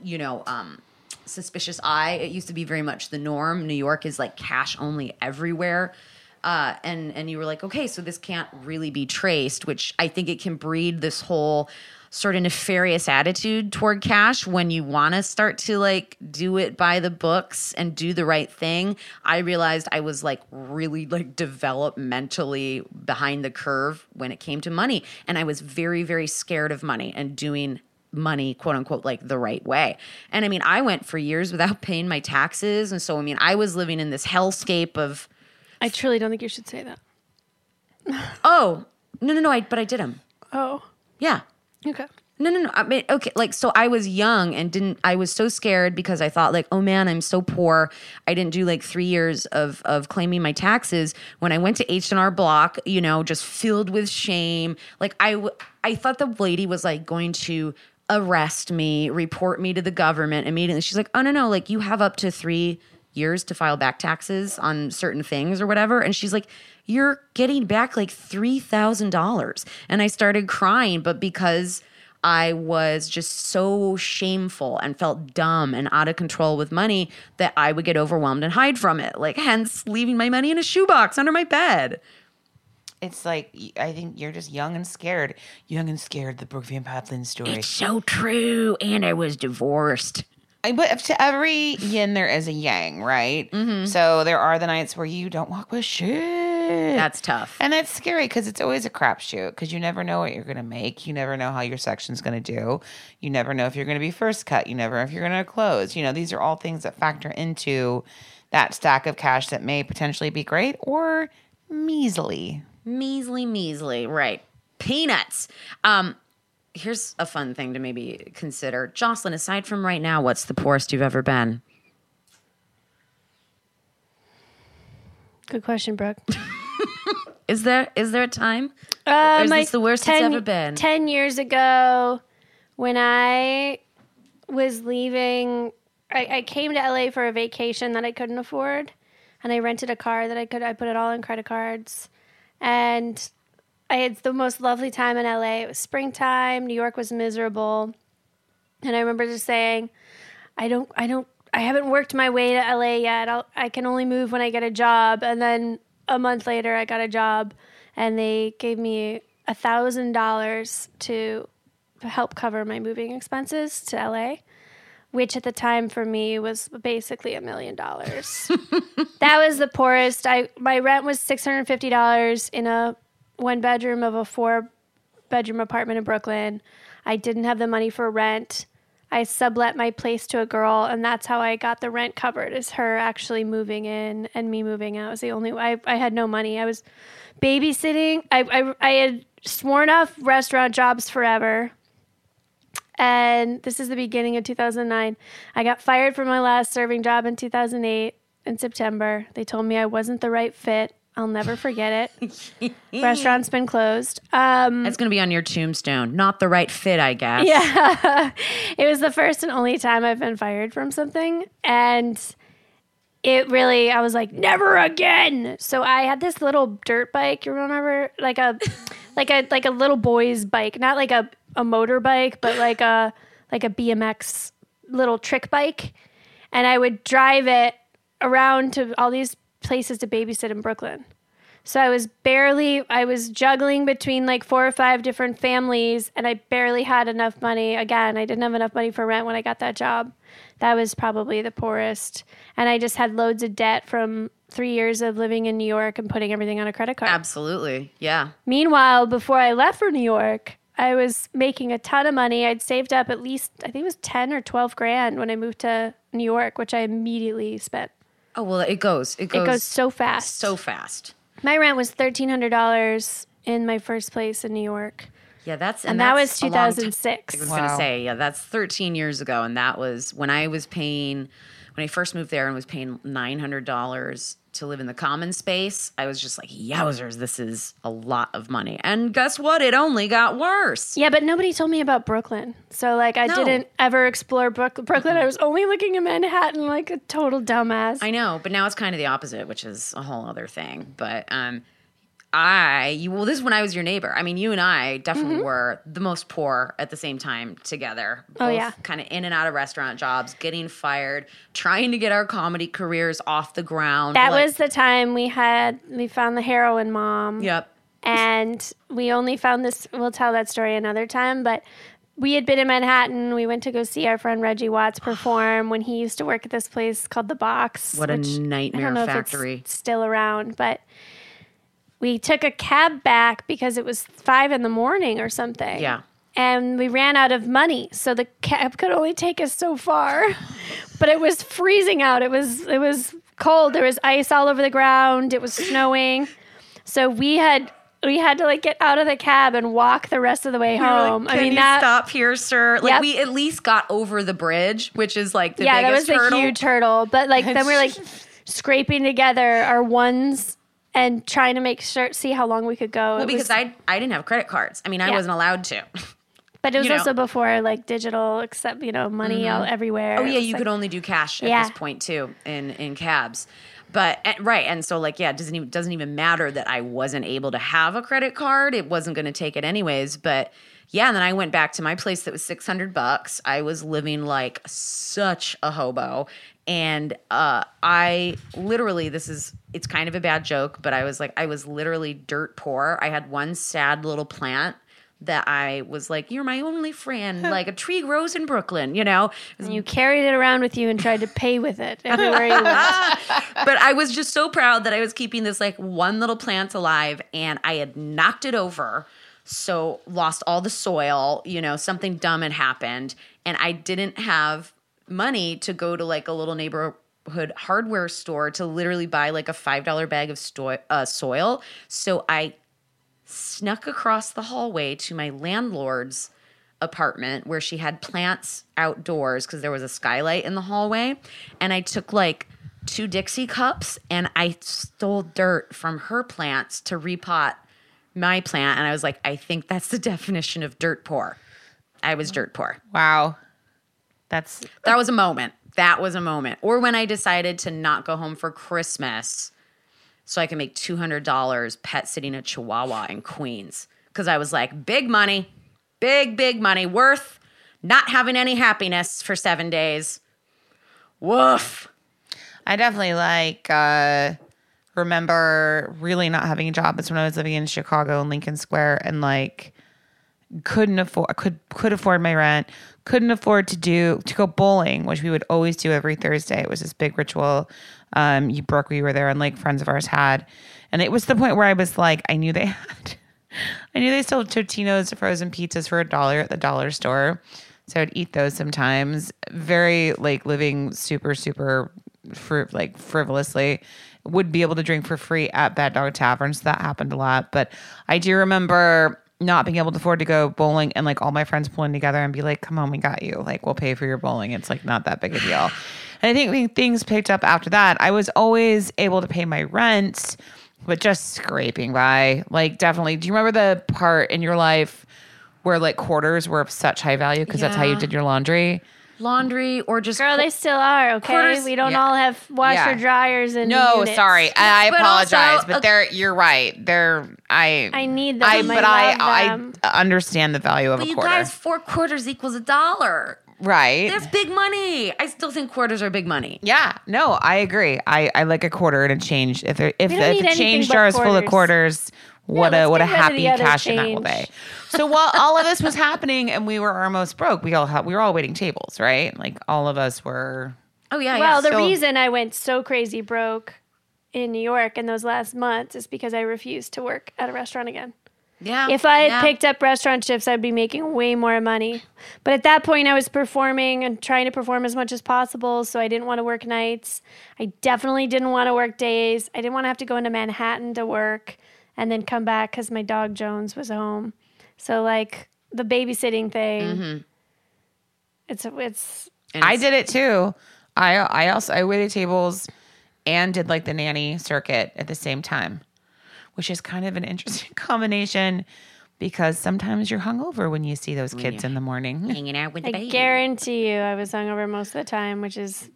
you know, um, suspicious eye. It used to be very much the norm. New York is like cash only everywhere. Uh, and, and you were like, okay, so this can't really be traced, which I think it can breed this whole sort of nefarious attitude toward cash when you want to start to like do it by the books and do the right thing. I realized I was like really like developmentally behind the curve when it came to money. And I was very, very scared of money and doing money, quote unquote, like the right way. And I mean, I went for years without paying my taxes. And so, I mean, I was living in this hellscape of. I truly don't think you should say that. Oh, no, no, no. I, but I did them. Oh. Yeah. Okay. No, no, no. I mean, okay, like, so I was young and didn't, I was so scared because I thought, like, oh, man, I'm so poor. I didn't do, like, three years of of claiming my taxes. When I went to H and R Block, you know, just filled with shame. Like, I, w- I thought the lady was, like, going to arrest me, report me to the government immediately. She's like, oh, no, no, like, you have up to three years to file back taxes on certain things or whatever. And she's like, you're getting back, like, three thousand dollars. And I started crying, but because I was just so shameful and felt dumb and out of control with money that I would get overwhelmed and hide from it. Like, hence leaving my money in a shoebox under my bed. It's like, I think you're just young and scared. Young and scared, the Brooke Van Poplin story. It's so true. And I was divorced. I, but to every yin, there is a yang, right? Mm-hmm. So there are the nights where you don't walk with shit. That's tough. And that's scary because it's always a crapshoot because you never know what you're going to make. You never know how your section's going to do. You never know if you're going to be first cut. You never know if you're going to close. You know, these are all things that factor into that stack of cash that may potentially be great or measly. Measly, measly. Right. Peanuts. Um, here's a fun thing to maybe consider. Jocelyn, aside from right now, what's the poorest you've ever been? Good question, Brooke. Is there is there a time? Uh, or is this the worst ten, it's ever been? Ten years ago, when I was leaving, I, I came to L A for a vacation that I couldn't afford, and I rented a car that I could. I put it all in credit cards, and I had the most lovely time in L A. It was springtime. New York was miserable, and I remember just saying, "I don't, I don't, I haven't worked my way to L A yet. I'll, I can only move when I get a job." And then a month later, I got a job, and they gave me one thousand dollars to help cover my moving expenses to L A, which at the time for me was basically a million dollars. That was the poorest. I my rent was six hundred fifty dollars in a one-bedroom of a four-bedroom apartment in Brooklyn. I didn't have the money for rent. I sublet my place to a girl, and that's how I got the rent covered, is her actually moving in and me moving out. It was the only I, I had no money. I was babysitting. I, I, I had sworn off restaurant jobs forever. And this is the beginning of two thousand nine. I got fired from my last serving job in two thousand eight in September. They told me I wasn't the right fit. I'll never forget it. Restaurant's been closed. Um, That's going to be on your tombstone. Not the right fit, I guess. Yeah. It was the first and only time I've been fired from something. And it really, I was like, never again. So I had this little dirt bike, you remember? Like a like a, like a little boy's bike. Not like a, a motorbike, but like a like a B M X little trick bike. And I would drive it around to all these places to babysit in Brooklyn. So I was barely, I was juggling between like four or five different families, and I barely had enough money. Again, I didn't have enough money for rent when I got that job. That was probably the poorest. And I just had loads of debt from three years of living in New York and putting everything on a credit card. Absolutely. Yeah. Meanwhile, before I left for New York, I was making a ton of money. I'd saved up at least, I think it was ten or twelve grand when I moved to New York, which I immediately spent. Oh, well, it goes. It goes, it goes so fast. So fast. My rent was one thousand three hundred dollars in my first place in New York. Yeah, that's... And, and that's that was two thousand six. I was wow. going to say, yeah, that's thirteen years ago. And that was when I was paying... When I first moved there and was paying nine hundred dollars to live in the common space, I was just like, yowzers, this is a lot of money. And guess what? It only got worse. Yeah, but nobody told me about Brooklyn. So, like, I no. didn't ever explore Brooklyn. Brooklyn. I was only looking at Manhattan like a total dumbass. I know, but now it's kind of the opposite, which is a whole other thing. But um, I, you, well, this is when I was your neighbor. I mean, you and I definitely mm-hmm. were the most poor at the same time together. Both oh, yeah. kind of in and out of restaurant jobs, getting fired, trying to get our comedy careers off the ground. That like, was the time we had, we found the heroin mom. Yep. And we only found this, we'll tell that story another time, but we had been in Manhattan. We went to go see our friend Reggie Watts perform when he used to work at this place called The Box. What which, a nightmare I don't know factory. If it's still around, but... We took a cab back because it was five in the morning or something. Yeah. And we ran out of money. So the cab could only take us so far. But it was freezing out. It was it was cold. There was ice all over the ground. It was snowing. So we had we had to like get out of the cab and walk the rest of the way home. We like, I mean, you that stop here, sir. Like yep. we at least got over the bridge, which is like the yeah, biggest that was hurdle. A huge hurdle. But like then we're like scraping together our ones and trying to make sure see how long we could go. Well, it because was, I I didn't have credit cards. I mean, I yeah. wasn't allowed to. But it was you also know. before like digital, except you know, money mm-hmm. all everywhere. Oh yeah, you like, could only do cash at yeah. this point too in in cabs. But and, right, and so like yeah, it doesn't even doesn't even matter that I wasn't able to have a credit card. It wasn't going to take it anyways. But yeah, and then I went back to my place that was six hundred bucks. I was living like such a hobo, and uh, I literally this is it's kind of a bad joke, but I was like I was literally dirt poor. I had one sad little plant. That I was like, you're my only friend, like a tree grows in Brooklyn, you know? And you carried it around with you and tried to pay with it everywhere you went. But I was just so proud that I was keeping this like one little plant alive, and I had knocked it over, so lost all the soil, you know, something dumb had happened, and I didn't have money to go to like a little neighborhood hardware store to literally buy like a five dollar bag of sto- uh, soil. So I snuck across the hallway to my landlord's apartment where she had plants outdoors because there was a skylight in the hallway. And I took like two Dixie cups and I stole dirt from her plants to repot my plant. And I was like, I think that's the definition of dirt poor. I was dirt poor. Wow. That's that was a moment. That was a moment. Or when I decided to not go home for Christmas so I can make two hundred dollars pet sitting a chihuahua in Queens. Because I was like, big money, big, big money, worth not having any happiness for seven days. Woof. I definitely, like, uh, remember really not having a job. It's when I was living in Chicago in Lincoln Square and, like, couldn't afford, could could afford my rent, couldn't afford to do, to go bowling, which we would always do every Thursday. It was this big ritual. Um, you, Brooke, we were there and like friends of ours had, and it was the point where I was like, I knew they had, I knew they sold Totino's frozen pizzas for a dollar at the dollar store. So I'd eat those sometimes, very like living super, super fr- like frivolously, would be able to drink for free at Bad Dog Tavern. So that happened a lot, but I do remember not being able to afford to go bowling and like all my friends pulling together and be like, come on, we got you. Like we'll pay for your bowling. It's like not that big a deal. And I think when things picked up after that, I was always able to pay my rent, but just scraping by. Like definitely. Do you remember the part in your life where like quarters were of such high value because yeah. that's how you did your laundry? Laundry or just girl, qu- they still are okay. Quarters? We don't yeah. all have washer yeah. dryers and no. Units. Sorry, I, I but apologize, also, but okay. they're you're right. They're I I need them, I, but I I, them. I understand the value but of a quarter. You guys, four quarters equals a dollar, right? That's big money. I still think quarters are big money. Yeah, no, I agree. I, I like a quarter and a change. If there, if if a change jar is full of quarters. What yeah, a what a happy cash in Apple day. So while all of this was happening and we were almost broke, we all ha- we were all waiting tables, right? Like all of us were. Oh yeah. Well, yeah. the so, reason I went so crazy broke in New York in those last months is because I refused to work at a restaurant again. Yeah. If I had yeah. picked up restaurant shifts, I'd be making way more money. But at that point, I was performing and trying to perform as much as possible, so I didn't want to work nights. I definitely didn't want to work days. I didn't want to have to go into Manhattan to work. And then come back because my dog Jones was home. So like the babysitting thing, mm-hmm. it's it's. And I it's, did it too. I I also I waited tables, and did like the nanny circuit at the same time, which is kind of an interesting combination, because sometimes you're hungover when you see those kids in the morning hanging out with. I the baby. guarantee you, I was hungover most of the time, which is.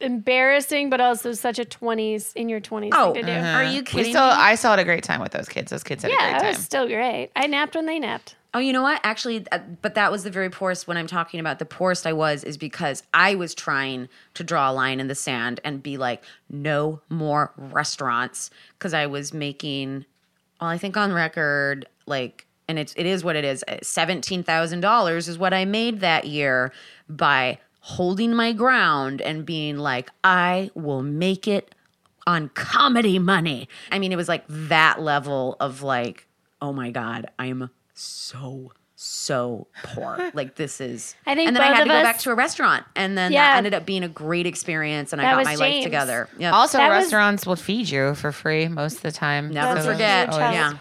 Embarrassing, but also such a twenties in your twenties. Oh, thing to do. Uh-huh. Are you kidding? We still, me? I still had a great time with those kids. Those kids had yeah, a great time. Yeah, it was still great. I napped when they napped. Oh, you know what? Actually, uh, but that was the very poorest. When I'm talking about the poorest I was, is because I was trying to draw a line in the sand and be like, no more restaurants, because I was making, well, I think on record, like, and it's it is what it is. Seventeen thousand dollars is what I made that year by. Holding my ground and being like, I will make it on comedy money. I mean, it was like that level of like, oh my God, I'm so, so poor. Like, this is... I think and then I had to go us, back to a restaurant. And then yeah, that ended up being a great experience, and I got my James. life together. Yep. Also, that restaurants was, will feed you for free most of the time. Never so forget. Oh, yeah.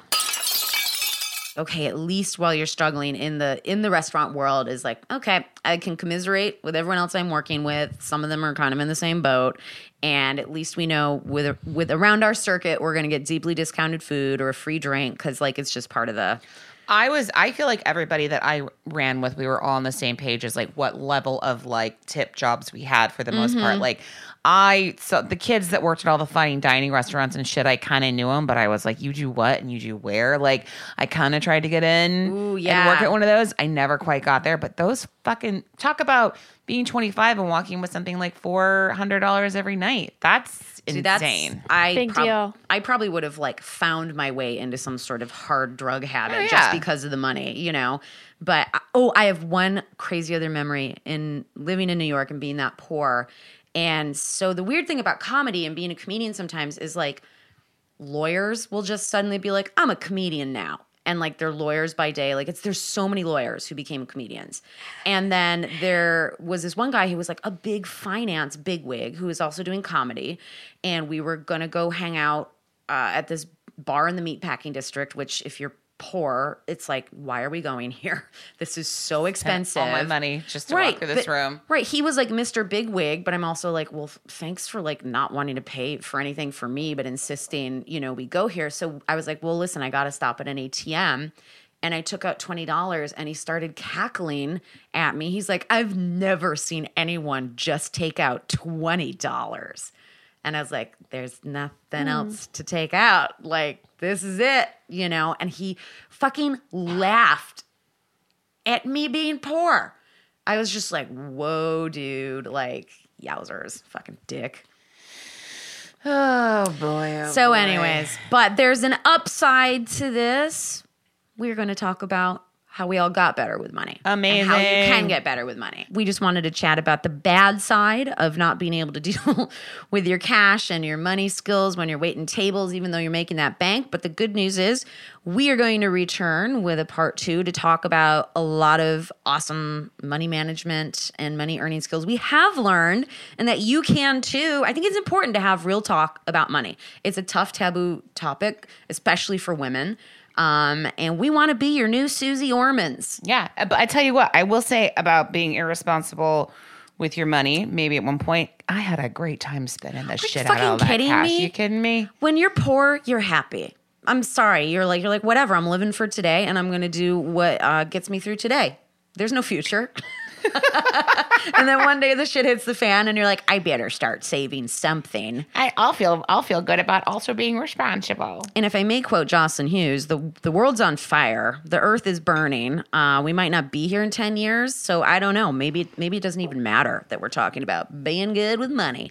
Okay, at least while you're struggling in the in the restaurant world is like, okay, I can commiserate with everyone else I'm working with. Some of them are kind of in the same boat. And at least we know with with around our circuit, we're going to get deeply discounted food or a free drink because, like, it's just part of the... I was, I feel like everybody that I ran with, we were all on the same page as like what level of like tip jobs we had for the most mm-hmm. part. Like I, so the kids that worked at all the fine dining restaurants and shit, I kind of knew them, but I was like, you do what and you do where? Like I kind of tried to get in Ooh, yeah. and work at one of those. I never quite got there, but those fucking, talk about being twenty-five and walking with something like four hundred dollars every night. That's Dude, insane. That's, I Big prob- deal. I probably would have like found my way into some sort of hard drug habit oh, yeah. just because of the money, you know. But oh, I have one crazy other memory in living in New York and being that poor. And so the weird thing about comedy and being a comedian sometimes is like lawyers will just suddenly be like, I'm a comedian now. And like they're lawyers by day. Like it's, there's so many lawyers who became comedians. And then there was this one guy who was like a big finance bigwig who was also doing comedy. And we were going to go hang out uh, at this bar in the meatpacking district, which if you're poor, it's like, why are we going here? This is so expensive. All my money just to right, walk through this but, room. Right. He was like Mister Bigwig, but I'm also like, well, thanks for like not wanting to pay for anything for me, but insisting, you know, we go here. So I was like, well, listen, I got to stop at an A T M. And I took out twenty dollars and he started cackling at me. He's like, I've never seen anyone just take out twenty dollars. And I was like, there's nothing mm. else to take out. Like, this is it, you know? And he fucking laughed at me being poor. I was just like, whoa, dude. Like, yowzers, fucking dick. Oh, boy. Oh so anyways, boy. But there's an upside to this. We're going to talk about how we all got better with money. Amazing. And how you can get better with money. We just wanted to chat about the bad side of not being able to deal with your cash and your money skills when you're waiting tables, even though you're making that bank. But the good news is we are going to return with a part two to talk about a lot of awesome money management and money earning skills we have learned and that you can too. I think it's important to have real talk about money. It's a tough taboo topic, especially for women. Um, and we want to be your new Susie Ormans. Yeah. But I tell you what, I will say about being irresponsible with your money. Maybe at one point I had a great time spending the Are shit out of all that cash. Are you kidding me? When you're poor, you're happy. I'm sorry. You're like, you're like, whatever, I'm living for today and I'm going to do what uh, gets me through today. There's no future. And then one day the shit hits the fan and you're like, I better start saving something. I, I'll feel I'll feel good about also being responsible. And if I may quote Jocelyn Hughes, the, the world's on fire. The earth is burning. Uh, we might not be here in ten years. So I don't know. Maybe, maybe it doesn't even matter that we're talking about being good with money.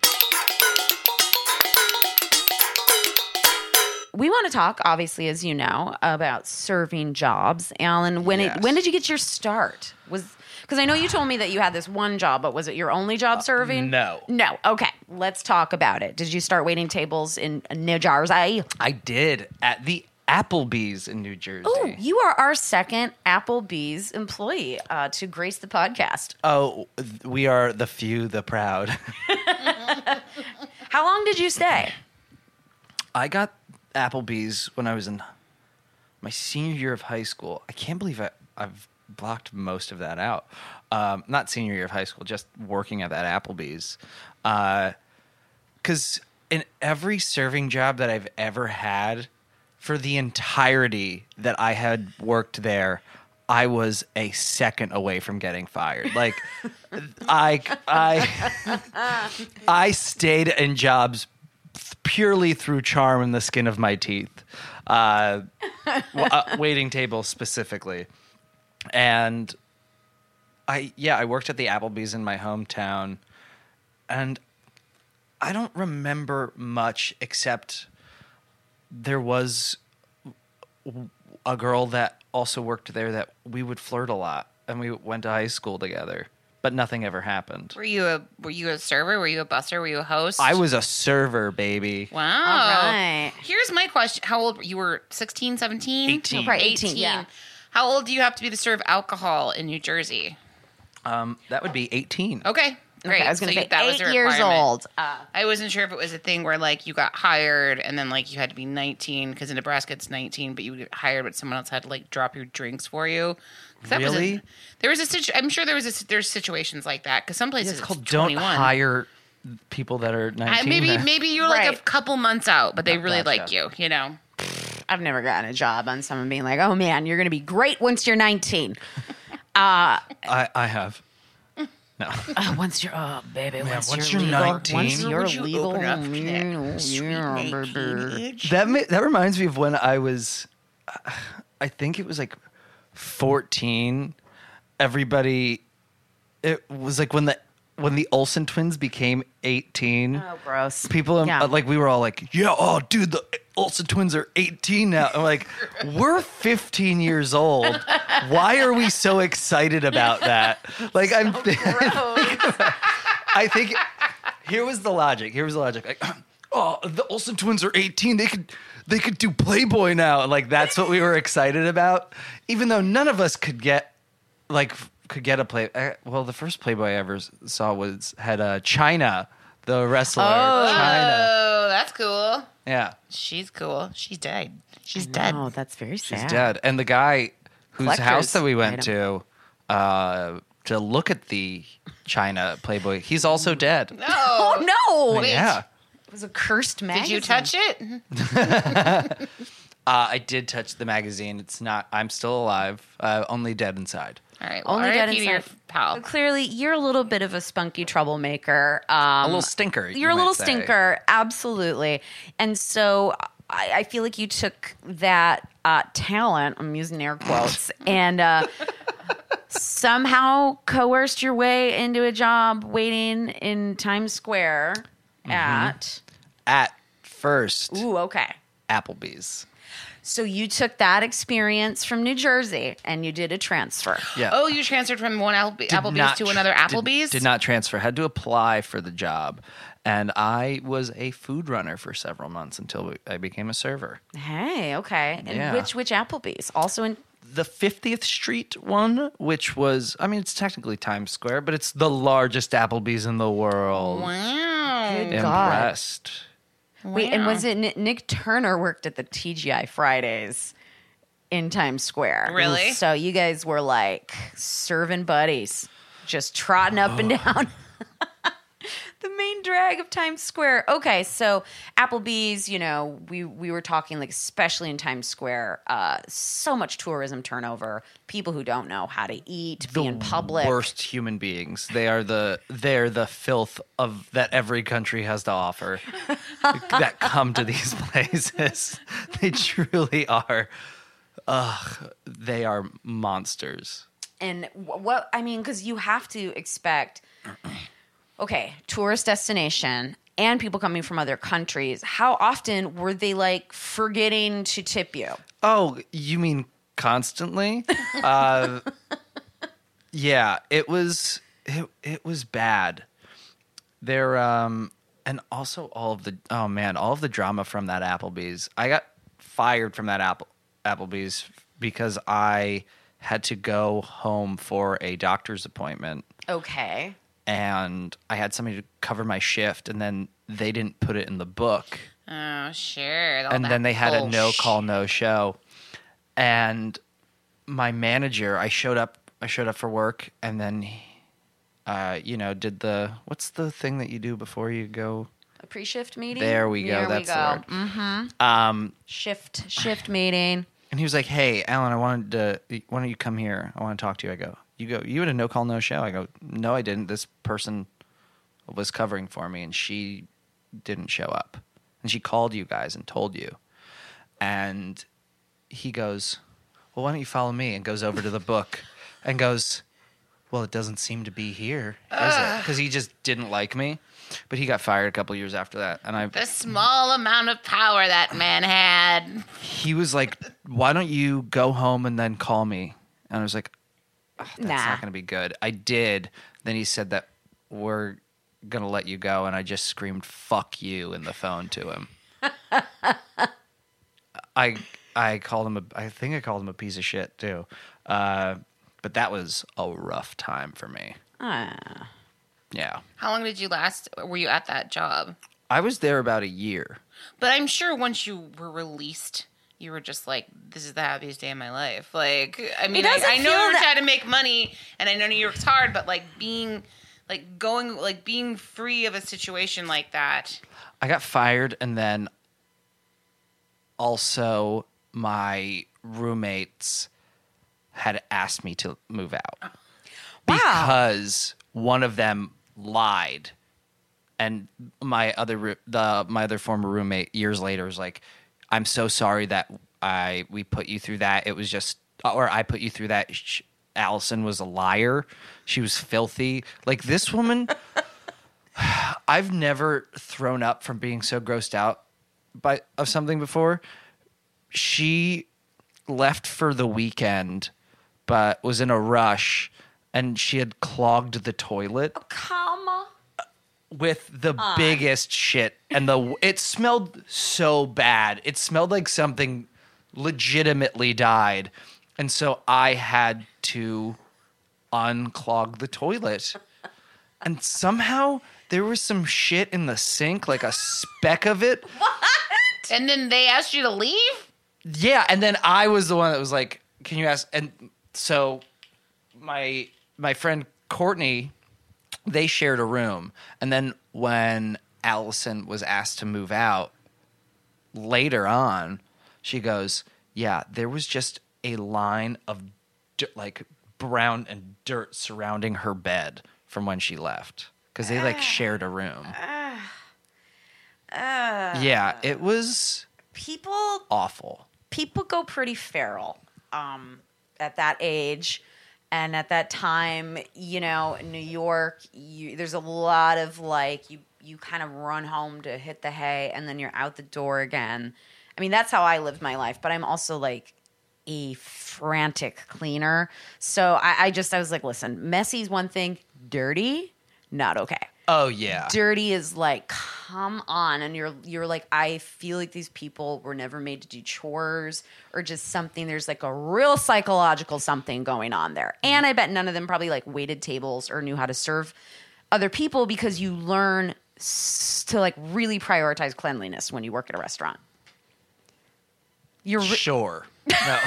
We want to talk, obviously, as you know, about serving jobs. Alan, when yes. it, when did you get your start? Was Because I know you told me that you had this one job, but was it your only job serving? Uh, no. No. Okay. Let's talk about it. Did you start waiting tables in New Jersey? I did at the Applebee's in New Jersey. Oh, you are our second Applebee's employee uh, to grace the podcast. Oh, we are the few, the proud. How long did you stay? I got Applebee's when I was in my senior year of high school. I can't believe I, I've... blocked most of that out. Um, not senior year of high school, just working at that Applebee's. Because uh, in every serving job that I've ever had, for the entirety that I had worked there, I was a second away from getting fired. Like, I, I, I stayed in jobs purely through charm and the skin of my teeth. Uh, w- uh, waiting tables specifically. And I, yeah, I worked at the Applebee's in my hometown, and I don't remember much except there was a girl that also worked there that we would flirt a lot, and we went to high school together, but nothing ever happened. Were you a Were you a server? Were you a busser? Were you a host? I was a server, baby. Wow. All right. Here's my question. How old were you? You were sixteen, seventeen? eighteen. Oh, probably eighteen, eighteen yeah. How old do you have to be to serve alcohol in New Jersey? Um, that would be eighteen. Okay, great. Okay, I was going to so say that eight was years old. Uh, I wasn't sure if it was a thing where like you got hired and then like you had to be nineteen because in Nebraska it's nineteen, but you would get hired, but someone else had to like drop your drinks for you. That really? Was a, there was a situ- I'm sure there was a, there's situations like that because some places yeah, it's called it's don't hire people that are nineteen. Uh, maybe maybe you're right. like a couple months out, but they Not really like job. you. You know. I've never gotten a job on someone being like, "Oh man, you're going to be great once you're nineteen." Uh, I, I have. No. Uh, once you're, oh, baby, Man, once, once you're, you're legal, nineteen, once you're you legal, open up that, sweet that, ma- that reminds me of when I was, uh, I think it was like fourteen. Everybody, it was like when the when the Olsen twins became eighteen. Oh, gross. People, yeah. like we were all like, yeah, oh, dude, the Olsen twins are eighteen now. I'm like, we're fifteen years old. Why are we so excited about that? Like, so I'm. I think here was the logic. Here was the logic. Like, oh, the Olsen twins are eighteen. They could, they could do Playboy now. Like, that's what we were excited about. Even though none of us could get, like, could get a play. I, well, the first Playboy I ever saw was had uh, Chyna, the wrestler. Oh, Chyna. Oh, that's cool. Yeah. She's cool. She's dead. She's dead. Oh, that's very sad. She's dead. And the guy whose Collectors. house that we went to uh, to look at the Chyna Playboy, he's also dead. No. Oh, no. Yeah. It was a cursed magazine. Did you touch it? uh, I did touch the magazine. It's not, I'm still alive, uh, only dead inside. All right. Well, only R I P dead inside. Pal. So clearly, you're a little bit of a spunky troublemaker. Um, a little stinker. You're you a little say. stinker. Absolutely. And so I, I feel like you took that uh, talent, I'm using air quotes, and uh, somehow coerced your way into a job waiting in Times Square mm-hmm. at? At first. Ooh, okay. Applebee's. So you took that experience from New Jersey and you did a transfer. Yeah. Oh, you transferred from one Applebe- Applebee's to another Applebee's? Did, did not transfer. Had to apply for the job. And I was a food runner for several months until I became a server. Hey, okay. And yeah. which which Applebee's? Also in the fiftieth Street one, which was, I mean, it's technically Times Square, but it's the largest Applebee's in the world. Wow. Good Impressed. God. Wow. Wait, and was it Nick Turner worked at the T G I Fridays in Times Square? Really? So you guys were like serving buddies, just trotting up oh. and down the main drag of Times Square. Okay, so Applebee's, you know, we, we were talking like especially in Times Square, uh, so much tourism turnover, people who don't know how to eat, the be in public. Worst human beings. They are the they're the filth of that every country has to offer that come to these places. They truly are. Ugh, they are monsters. And what I mean, because you have to expect. Okay, tourist destination and people coming from other countries. How often were they like forgetting to tip you? Oh, you mean constantly? uh, yeah, it was it, it was bad. There um, and also all of the oh man, all of the drama from that Applebee's. I got fired from that Apple Applebee's because I had to go home for a doctor's appointment. Okay. And I had somebody to cover my shift, and then they didn't put it in the book. Oh, sure. All and then they had a no-call, no-show. And my manager, I showed up I showed up for work, and then, uh, you know, did the – what's the thing that you do before you go? A pre-shift meeting? There we go. There That's we go. the word. Mm-hmm. Um, shift. Shift meeting. And he was like, hey, Alan, I wanted to – why don't you come here? I want to talk to you. I go – You go, you had a no call, no show. I go, no, I didn't. This person was covering for me and she didn't show up. And she called you guys and told you. And he goes, well, why don't you follow me? And goes over to the book and goes, well, it doesn't seem to be here, does uh. it? Because he just didn't like me. But he got fired a couple years after that. And I The small amount of power that man had. He was like, why don't you go home and then call me? And I was like, Oh, that's nah. not going to be good. I did. Then he said that we're going to let you go, and I just screamed, fuck you, in the phone to him. I, I, I called him a, I think I called him a piece of shit too. Uh, but that was a rough time for me. Ah. Yeah. How long did you last? Were you at that job? I was there about a year. But I'm sure once you were released, you were just like, this is the happiest day of my life. Like, I mean, I, I know you're trying to make money, and I know New York's hard, but like being, like going, like being free of a situation like that. I got fired, and then also my roommates had asked me to move out. Wow. Because one of them lied. And my other the my other former roommate years later was like, "I'm so sorry that I we put you through that. It was just, or I put you through that. She, Allison was a liar. She was filthy. Like this woman, I've never thrown up from being so grossed out by of something before. She left for the weekend, but was in a rush, and she had clogged the toilet. Oh, come on. With the uh. biggest shit, and the it smelled so bad. It smelled like something legitimately died, and so I had to unclog the toilet. And somehow there was some shit in the sink, like a speck of it. What? And then they asked you to leave? Yeah, and then I was the one that was like, "Can you ask?" And so my my friend Courtney. They shared a room, and then when Allison was asked to move out later on, she goes, "Yeah, there was just a line of di- like brown and dirt surrounding her bed from when she left because they like shared a room." Uh, uh, yeah, it was people awful. People go pretty feral um, at that age. And at that time, you know, in New York, you, there's a lot of like you, you kind of run home to hit the hay and then you're out the door again. I mean, that's how I lived my life. But I'm also like a frantic cleaner. So I, I just I was like, listen, messy's one thing. Dirty, not okay. Oh, yeah. Dirty is like, come on. And you're you're like, I feel like these people were never made to do chores or just something. There's like a real psychological something going on there. And I bet none of them probably like waited tables or knew how to serve other people because you learn s- to like really prioritize cleanliness when you work at a restaurant. You're re- Sure. No.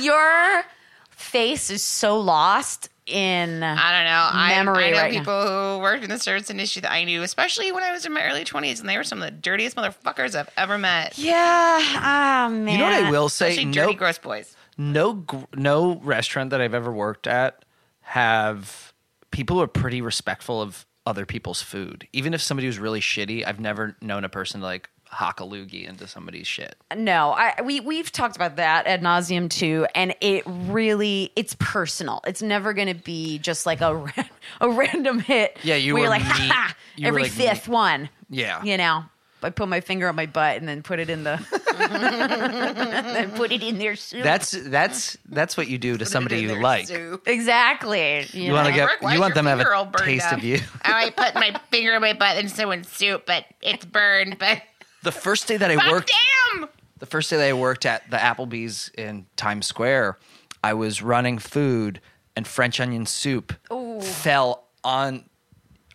Your face is so lost. In I don't know. Memory I, I know right people now. Who worked in the service industry that I knew, especially when I was in my early twenties, and they were some of the dirtiest motherfuckers I've ever met. Yeah, oh man. You know what I will say? Especially dirty, no, gross boys. No, no restaurant that I've ever worked at have people who are pretty respectful of other people's food. Even if somebody was really shitty, I've never known a person to like hock a loogie into somebody's shit. No, I we we've talked about that ad nauseum too, and it really it's personal. It's never going to be just like a a random hit. Yeah, you where were you're like ha, ha, you every like fifth meat. One. Yeah, you know, I put my finger on my butt and then put it in the and put it in their soup. That's that's that's what you do to somebody you like. Soup. Exactly. You, you want to get you want them to have a taste up. Of you. I put my finger in my butt and someone's soup, but it's burned. But The first day that I God worked, damn! the first day that I worked at the Applebee's in Times Square, I was running food, and French onion soup Ooh. fell on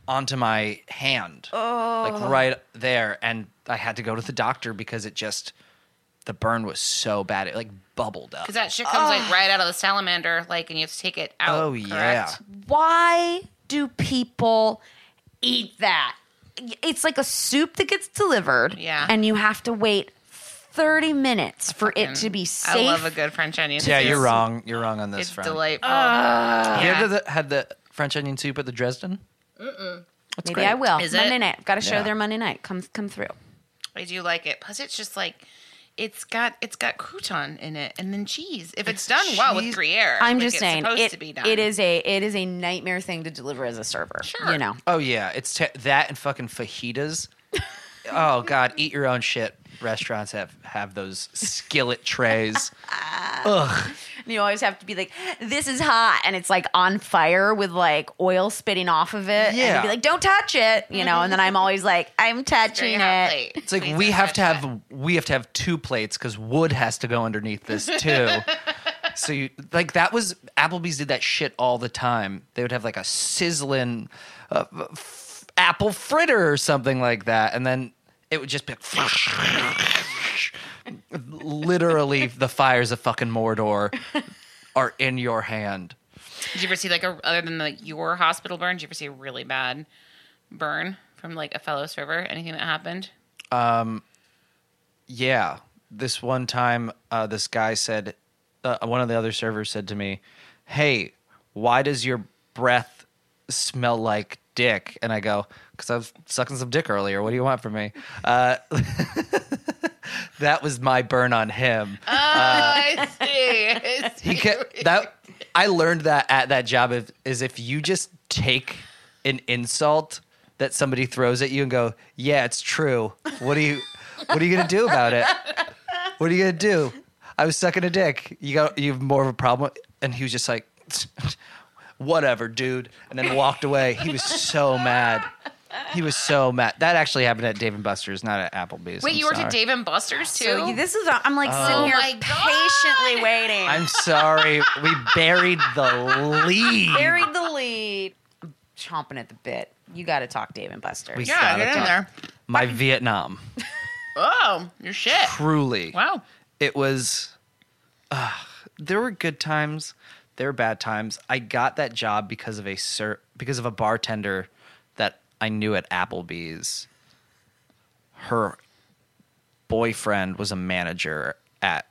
onto my hand, oh. like right there, and I had to go to the doctor because it just the burn was so bad it like bubbled up. Because that shit comes oh. like right out of the salamander, like, and you have to take it out. Oh correct? Yeah. Why do people eat that? It's like a soup that gets delivered, yeah. and you have to wait thirty minutes for fucking, it to be safe. I love a good French onion soup. Yeah, you're wrong. You're wrong on this it's front. It's delightful. Uh, have yeah. you ever had the French onion soup at the Dresden? Mm-mm. That's Maybe great. I will. Is Monday it? Night. I've got a show yeah. there Monday night. Come come through. I do like it. Plus, it's just like, it's got it's got crouton in it and then cheese. If it's, it's done cheese. well with Gruyere, I'm like just it's saying supposed it, to be done. It is a it is a nightmare thing to deliver as a server. Sure, you know. Oh yeah, it's te- that and fucking fajitas. Oh god, eat your own shit. Restaurants have, have those skillet trays. Ugh. you always have to be like, this is hot. And it's like on fire with like oil spitting off of it. Yeah. And you'd be like, don't touch it. You know, and then I'm always like, I'm touching it. It's like, Please we have to have, it. we have to have two plates because wood has to go underneath this too. So you like that was, Applebee's did that shit all the time. They would have like a sizzling uh, f- apple fritter or something like that. And then it would just be like, literally, the fires of fucking Mordor are in your hand. Did you ever see like a, other than like your hospital burn? Did you ever see a really bad burn from like a fellow server? Anything that happened? Um, yeah. This one time, uh, this guy said, uh, one of the other servers said to me, "Hey, why does your breath smell like dick?" And I go, "Because I was sucking some dick earlier. What do you want from me?" Uh, That was my burn on him. Oh, uh, I see. I see. He kept, that, I learned that at that job of, is if you just take an insult that somebody throws at you and go, yeah, it's true. What are you What are you going to do about it? What are you going to do? I was sucking a dick. You got you have more of a problem. And he was just like, whatever, dude. And then walked away. He was so mad. He was so mad. That actually happened at Dave and Buster's, not at Applebee's. Wait, I'm you sorry. worked at Dave and Buster's too? So this is I'm like oh. sitting here patiently waiting. I'm sorry, we buried the lead. Buried the lead. I'm chomping at the bit. You got to talk Dave and Buster's. We yeah, get in talk. there. My Vietnam. Oh, your shit. Truly. Wow. It was. Uh, there were good times. There were bad times. I got that job because of a sir because of a bartender that I knew at Applebee's. Her boyfriend was a manager at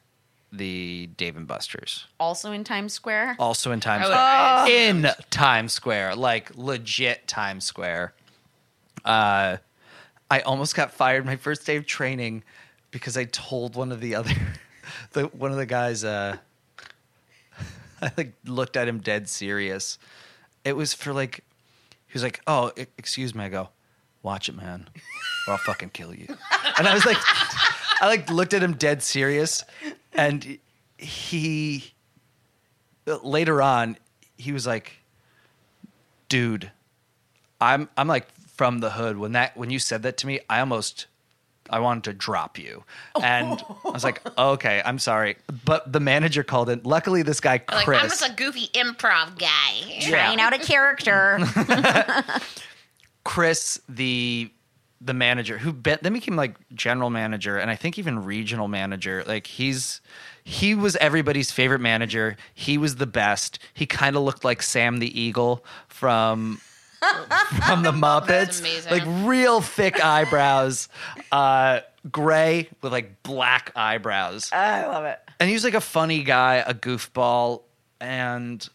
the Dave and Buster's. Also in Times Square? Also in Times oh, Square. Oh. In Times Square. Like, legit Times Square. Uh, I almost got fired my first day of training because I told one of the other... the, one of the guys... Uh, I, like, looked at him dead serious. It was for, like... He was like, oh, excuse me. I go, watch it, man, or I'll fucking kill you. And I was like, I like looked at him dead serious. And he, later on, he was like, dude, I'm, I'm like from the hood. When that, when you said that to me, I almost, I wanted to drop you. And oh. I was like, okay, I'm sorry. But the manager called in. Luckily, this guy, Chris. Like, I'm just a goofy improv guy. Yeah. Trying out a character. Chris, the the manager, who be, then became like general manager and I think even regional manager. Like he's he was everybody's favorite manager. He was the best. He kind of looked like Sam the Eagle from... from the Muppets, like real thick eyebrows, uh, gray with like black eyebrows. I love it. And he was like a funny guy, a goofball, and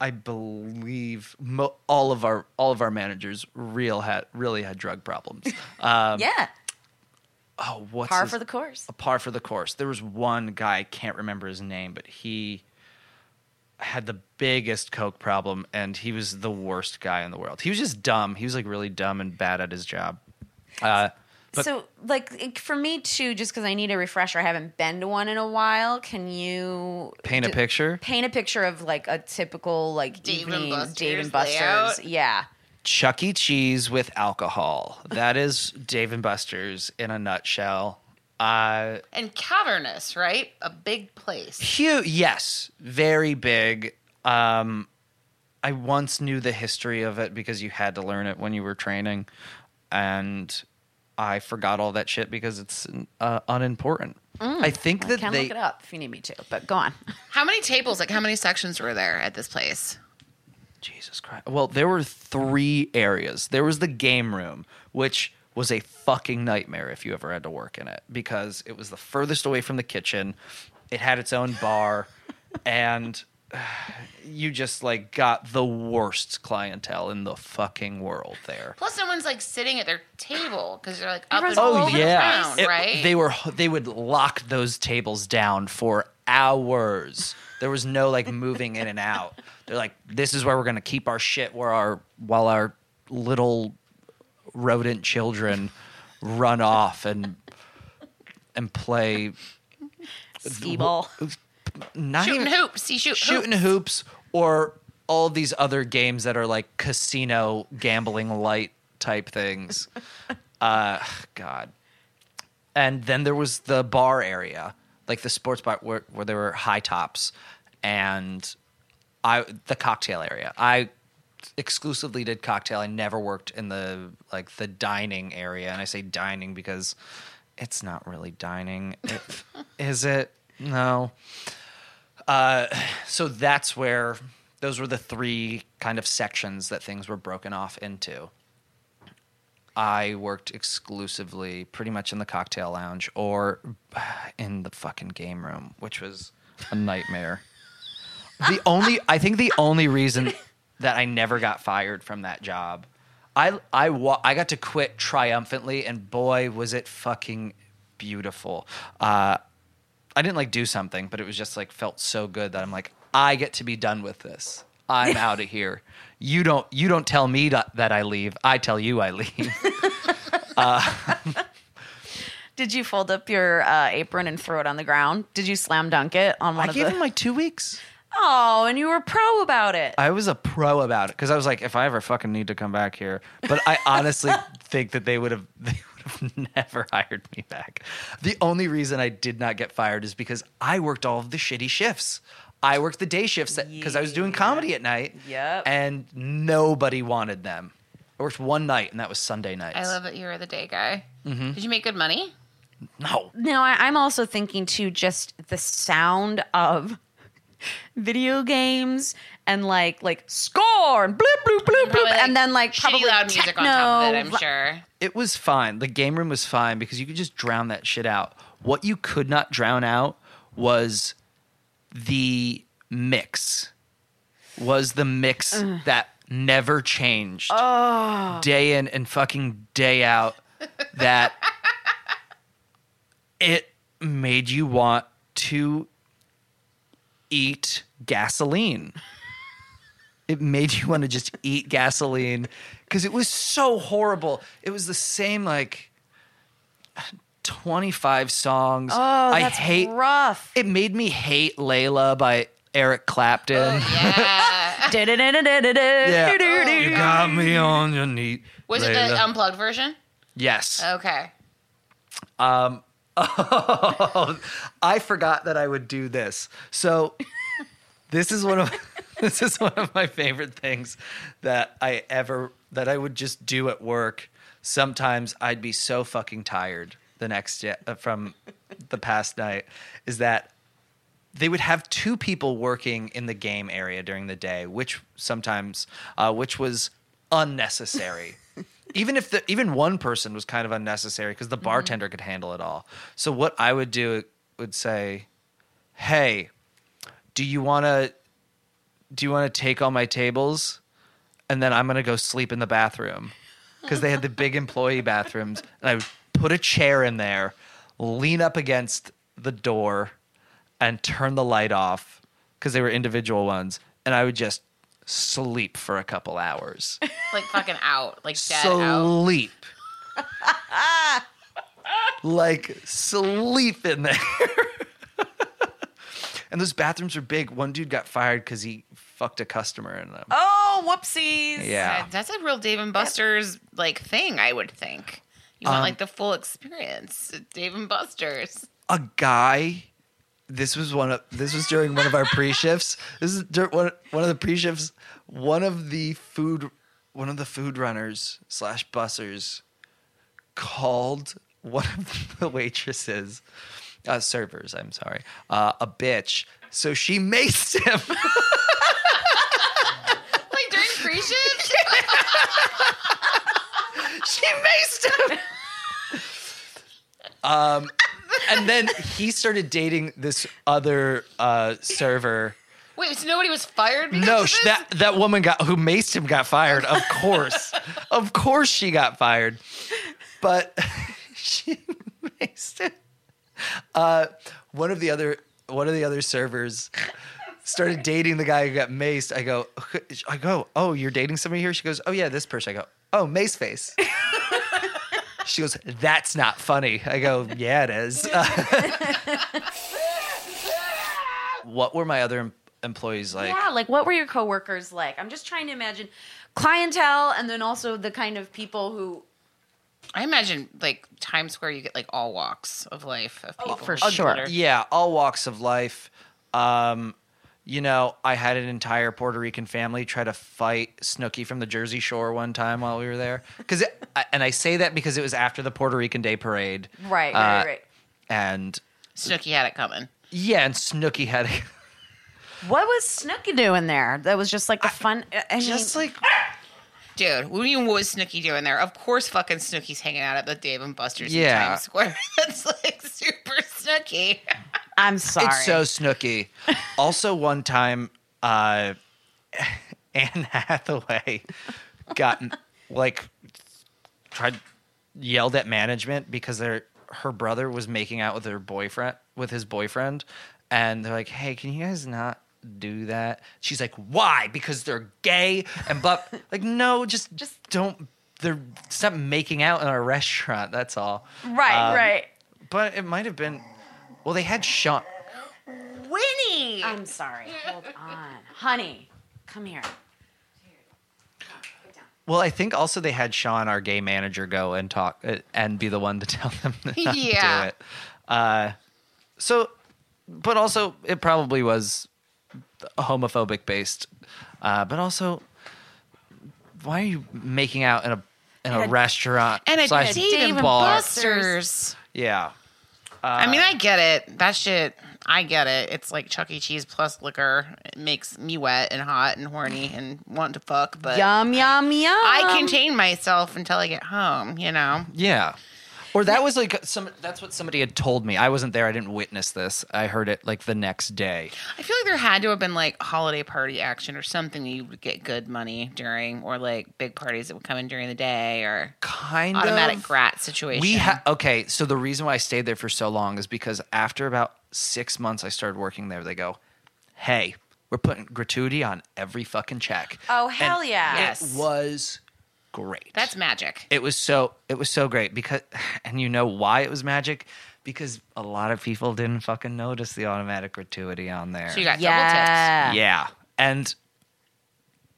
I believe mo- all of our all of our managers real had really had drug problems. Um, yeah. Oh, what's par his, for the course? A par for the course. There was one guy, I can't remember his name, but he had the biggest coke problem, and he was the worst guy in the world. He was just dumb. He was like really dumb and bad at his job. Uh, but- so, like for me too, just because I need a refresher, I haven't been to one in a while. Can you paint do, a picture? Paint a picture of like a typical like Dave evening and Buster's Dave and Buster's. Layout. Yeah, Chuck E Cheese with alcohol. That is Dave and Buster's in a nutshell. Uh, and cavernous, right? A big place. Huge, yes, very big. Um, I once knew the history of it because you had to learn it when you were training, and I forgot all that shit because it's uh, unimportant. Mm, I think I that can they look it up if you need me to. But go on. How many tables? Like how many sections were there at this place? Jesus Christ! Well, there were three areas. There was the game room, which was a fucking nightmare if you ever had to work in it because it was the furthest away from the kitchen. It had its own bar, and you just like got the worst clientele in the fucking world there. Plus, no one's like sitting at their table because they're like up and oh yeah, down, it, right? They were they would lock those tables down for hours. There was no like moving in and out. They're like, this is where we're gonna keep our shit. Where our while our little rodent children run off and and play skee ball, not shooting even, hoops. He shoot shooting hoops. hoops or all these other games that are like casino gambling light type things. uh, God. And then there was the bar area, like the sports bar where, where there were high tops and I the cocktail area. I exclusively did cocktail. I never worked in the like the dining area. And I say dining because it's not really dining. It, is it? No. Uh, so that's where those were the three kind of sections that things were broken off into. I worked exclusively pretty much in the cocktail lounge or in the fucking game room, which was a nightmare. The only, I think the only reason that I never got fired from that job, I, I, wa- I got to quit triumphantly, and boy, was it fucking beautiful. Uh, I didn't like do something, but it was just like felt so good that I'm like, I get to be done with this. I'm out of here. You don't, you don't tell me to, that I leave. I tell you I leave. uh, Did you fold up your uh, apron and throw it on the ground? Did you slam dunk it on one I of the? I gave him like two weeks. Oh, and you were pro about it. I was a pro about it because I was like, if I ever fucking need to come back here. But I honestly think that they would have they would have never hired me back. The only reason I did not get fired is because I worked all of the shitty shifts. I worked the day shifts because yeah. I was doing comedy at night. Yep. And nobody wanted them. I worked one night, and that was Sunday nights. I love that you were the day guy. Mm-hmm. Did you make good money? No. No, I, I'm also thinking, too, just the sound of video games and like like score and bloop bloop bloop bloop like and then like probably loud music techno. On top of it, I'm sure. It was fine. The game room was fine because you could just drown that shit out. What you could not drown out was the mix. Was the mix Ugh. that never changed. Oh. Day in and fucking day out that it made you want to eat gasoline. It made you want to just eat gasoline because it was so horrible. It was the same like twenty-five songs. Oh, I that's hate, rough. It made me hate Layla by Eric Clapton. Oh, yeah. yeah. Oh. You got me on your knee. Was Layla. It the unplugged version? Yes. Okay. Um. Oh, I forgot that I would do this. So this is one of this is one of my favorite things that I ever that I would just do at work. Sometimes I'd be so fucking tired the next day uh, from the past night is that they would have two people working in the game area during the day, which sometimes uh, which was unnecessary. Even if the even one person was kind of unnecessary because the bartender mm-hmm. could handle it all. So what I would do would say, "Hey, do you wanna do you wanna take all my tables, and then I'm gonna go sleep in the bathroom because they had the big employee bathrooms." And I would put a chair in there, lean up against the door, and turn the light off because they were individual ones, and I would just sleep for a couple hours. Like fucking out. Like dead out. Sleep. Like sleep in there. And those bathrooms are big. One dude got fired because he fucked a customer in them. Oh, whoopsies. Yeah. That's a real Dave and Buster's like thing, I would think. You want um, like the full experience. Dave and Buster's. A guy... This was one of this was during one of our pre-shifts. This is one one of the pre-shifts. One of the food one of the food runners slash bussers called one of the waitresses, uh, servers. I'm sorry, uh, a bitch. So she maced him. Like during pre-shift, she maced him. Um. And then he started dating this other uh, server. Wait, so nobody was fired? Because no, of this? that that woman got who maced him got fired. Of course, of course, she got fired. But she maced him. Uh, one of the other one of the other servers started dating the guy who got maced. I go, I go. Oh, you're dating somebody here? She goes, oh yeah, this person. I go, oh, mace face. She goes, that's not funny. I go, yeah, it is. Uh, what were my other employees like? Yeah, like what were your coworkers like? I'm just trying to imagine clientele and then also the kind of people who... I imagine, like, Times Square, you get, like, all walks of life of people. Oh, for sure. Yeah, all walks of life. Um, you know, I had an entire Puerto Rican family try to fight Snooki from the Jersey Shore one time while we were there. Cause it, and I say that because it was after the Puerto Rican Day Parade. Right, uh, right, right. And... Snooki had it coming. Yeah, and Snooki had it. What was Snooki doing there? That was just, like, the fun... I, I just, mean, like... Dude, what do you mean, what was Snooki doing there? Of course fucking Snooki's hanging out at the Dave and Buster's yeah. in Times Square. That's like super Snooki. I'm sorry. It's so Snooki. Also one time, uh, Anne Hathaway got like tried yelled at management because their her brother was making out with her boyfriend with his boyfriend. And they're like, hey, can you guys not do that? She's like, why? Because they're gay and but like, no, just just don't. They're stop making out in a restaurant. That's all. Right, um, right. But it might have been. Well, they had Sean. Winnie. I'm sorry. Hold on, honey. Come here. Well, I think also they had Sean, our gay manager, go and talk uh, and be the one to tell them not yeah. to do it. Uh, so, but also it probably was homophobic based, uh, but also, why are you making out in a in a, a restaurant and a slash Dave and Buster's? Yeah, uh, I mean, I get it. That shit, I get it. It's like Chuck E Cheese plus liquor. It makes me wet and hot and horny and want to fuck. But yum yum yum. I contain myself until I get home. You know. Yeah. Or that was like some. That's what somebody had told me. I wasn't there. I didn't witness this. I heard it like the next day. I feel like there had to have been like holiday party action or something that you would get good money during, or like big parties that would come in during the day, or kind automatic of grat situation. We ha- okay. So the reason why I stayed there for so long is because after about six months, I started working there. They go, "Hey, we're putting gratuity on every fucking check." Oh hell and yeah! It yes, was. Great. That's magic. It was so it was so great because, and you know why it was magic? Because a lot of people didn't fucking notice the automatic gratuity on there. So you got yeah. double tips. Yeah. And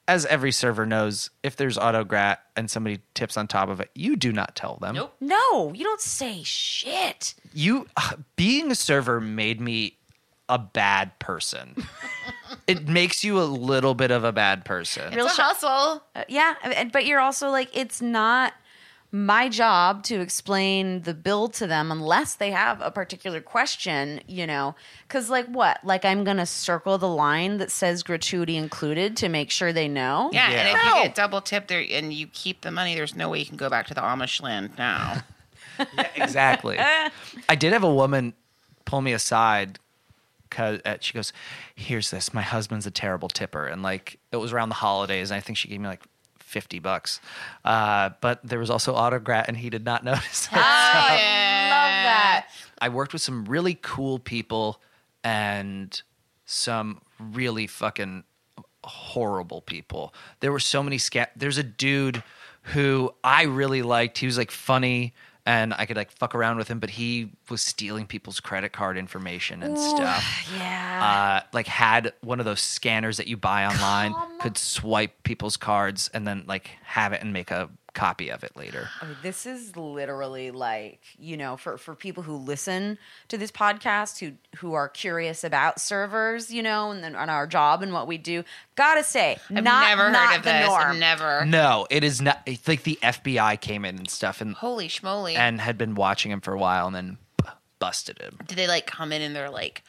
as every server knows, if there's auto grat and somebody tips on top of it, you do not tell them. Nope. No, you don't say shit. You being a server made me a bad person. It makes you a little bit of a bad person. It's Real a hustle. Uh, yeah, but you're also like, it's not my job to explain the bill to them unless they have a particular question, you know. Because like what? Like I'm going to circle the line that says gratuity included to make sure they know? Yeah, yeah. And if no. you get double tipped there and you keep the money, there's no way you can go back to the Amish land now. Yeah, exactly. I did have a woman pull me aside. Cause uh, she goes, here's this. My husband's a terrible tipper, and like it was around the holidays, and I think she gave me like fifty bucks. Uh, but there was also autograt, and he did not notice. It, oh, so. I love that. I worked with some really cool people and some really fucking horrible people. There were so many scam. There's a dude who I really liked. He was like funny. And I could like fuck around with him, but he was stealing people's credit card information and Ooh, stuff. Yeah. Uh, like had one of those scanners that you buy online, Come. could swipe people's cards and then like have it and make a copy of it later. I mean, this is literally like, you know, for, for people who listen to this podcast, who who are curious about servers, you know, and then on our job and what we do. Gotta say, I've not, never not heard of the this. Norm. Never. No, it is not. It's like the F B I came in and stuff, and holy schmoly, and had been watching him for a while, and then b- busted him. Did they like come in and they're like,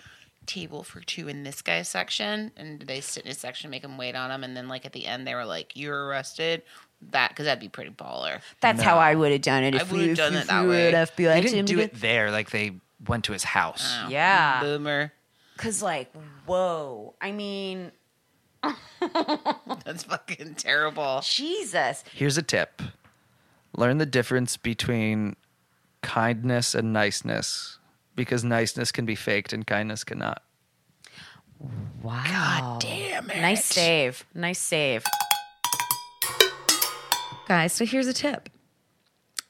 table for two in this guy's section, and did they sit in his section, make him wait on him, and then like at the end they were like, you're arrested. That because that'd be pretty baller. That's no. how I would have done it. If I would have done it that way. F B I they didn't do it there. Like they went to his house. Oh. Yeah, boomer. Because like, whoa. I mean. That's fucking terrible. Jesus. Here's a tip. Learn the difference between kindness and niceness, because niceness can be faked and kindness cannot. Wow. God damn it. Nice save. Nice save. Guys, so here's a tip.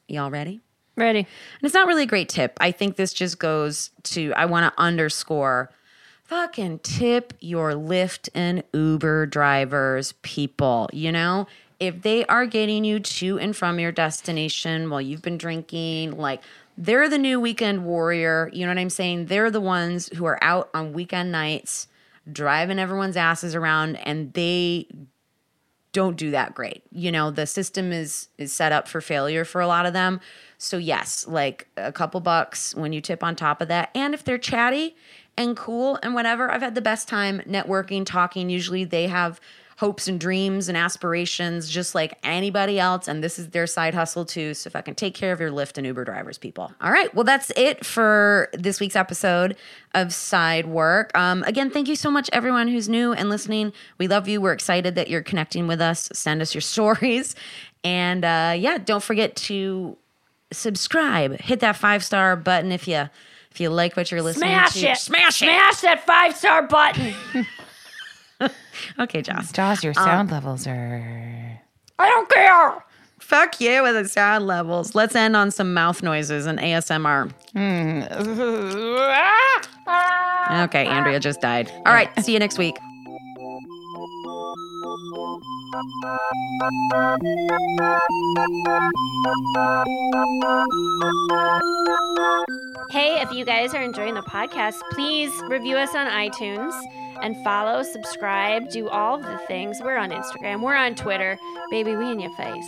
Y'all ready? Ready. And it's not really a great tip. I think this just goes to, I want to underscore fucking tip your Lyft and Uber drivers, people. You know, if they are getting you to and from your destination while you've been drinking, like, they're the new weekend warrior. You know what I'm saying? They're the ones who are out on weekend nights driving everyone's asses around, and they don't do that great. You know, the system is is set up for failure for a lot of them. So yes, like a couple bucks when you tip on top of that. And if they're chatty and cool and whatever, I've had the best time networking, talking. Usually they have hopes and dreams and aspirations just like anybody else, and this is their side hustle too. So if I can take care of your Lyft and Uber drivers, people. All right, well, that's it for this week's episode of Side Work. Um, again, thank you so much, everyone who's new and listening. We love you. We're excited that you're connecting with us. Send us your stories. And uh, yeah, don't forget to subscribe. Hit that five-star button if you if you like what you're listening smash to. Smash it. Smash it. Smash that five-star button. Okay, Joss. Joss, your sound um, levels are... I don't care. Fuck you with the sound levels. Let's end on some mouth noises and A S M R. Mm. Okay, Andrea just died. All right, see you next week. Hey, if you guys are enjoying the podcast, please review us on iTunes. And follow, subscribe, do all the things. We're on Instagram. We're on Twitter. Baby, we in your face.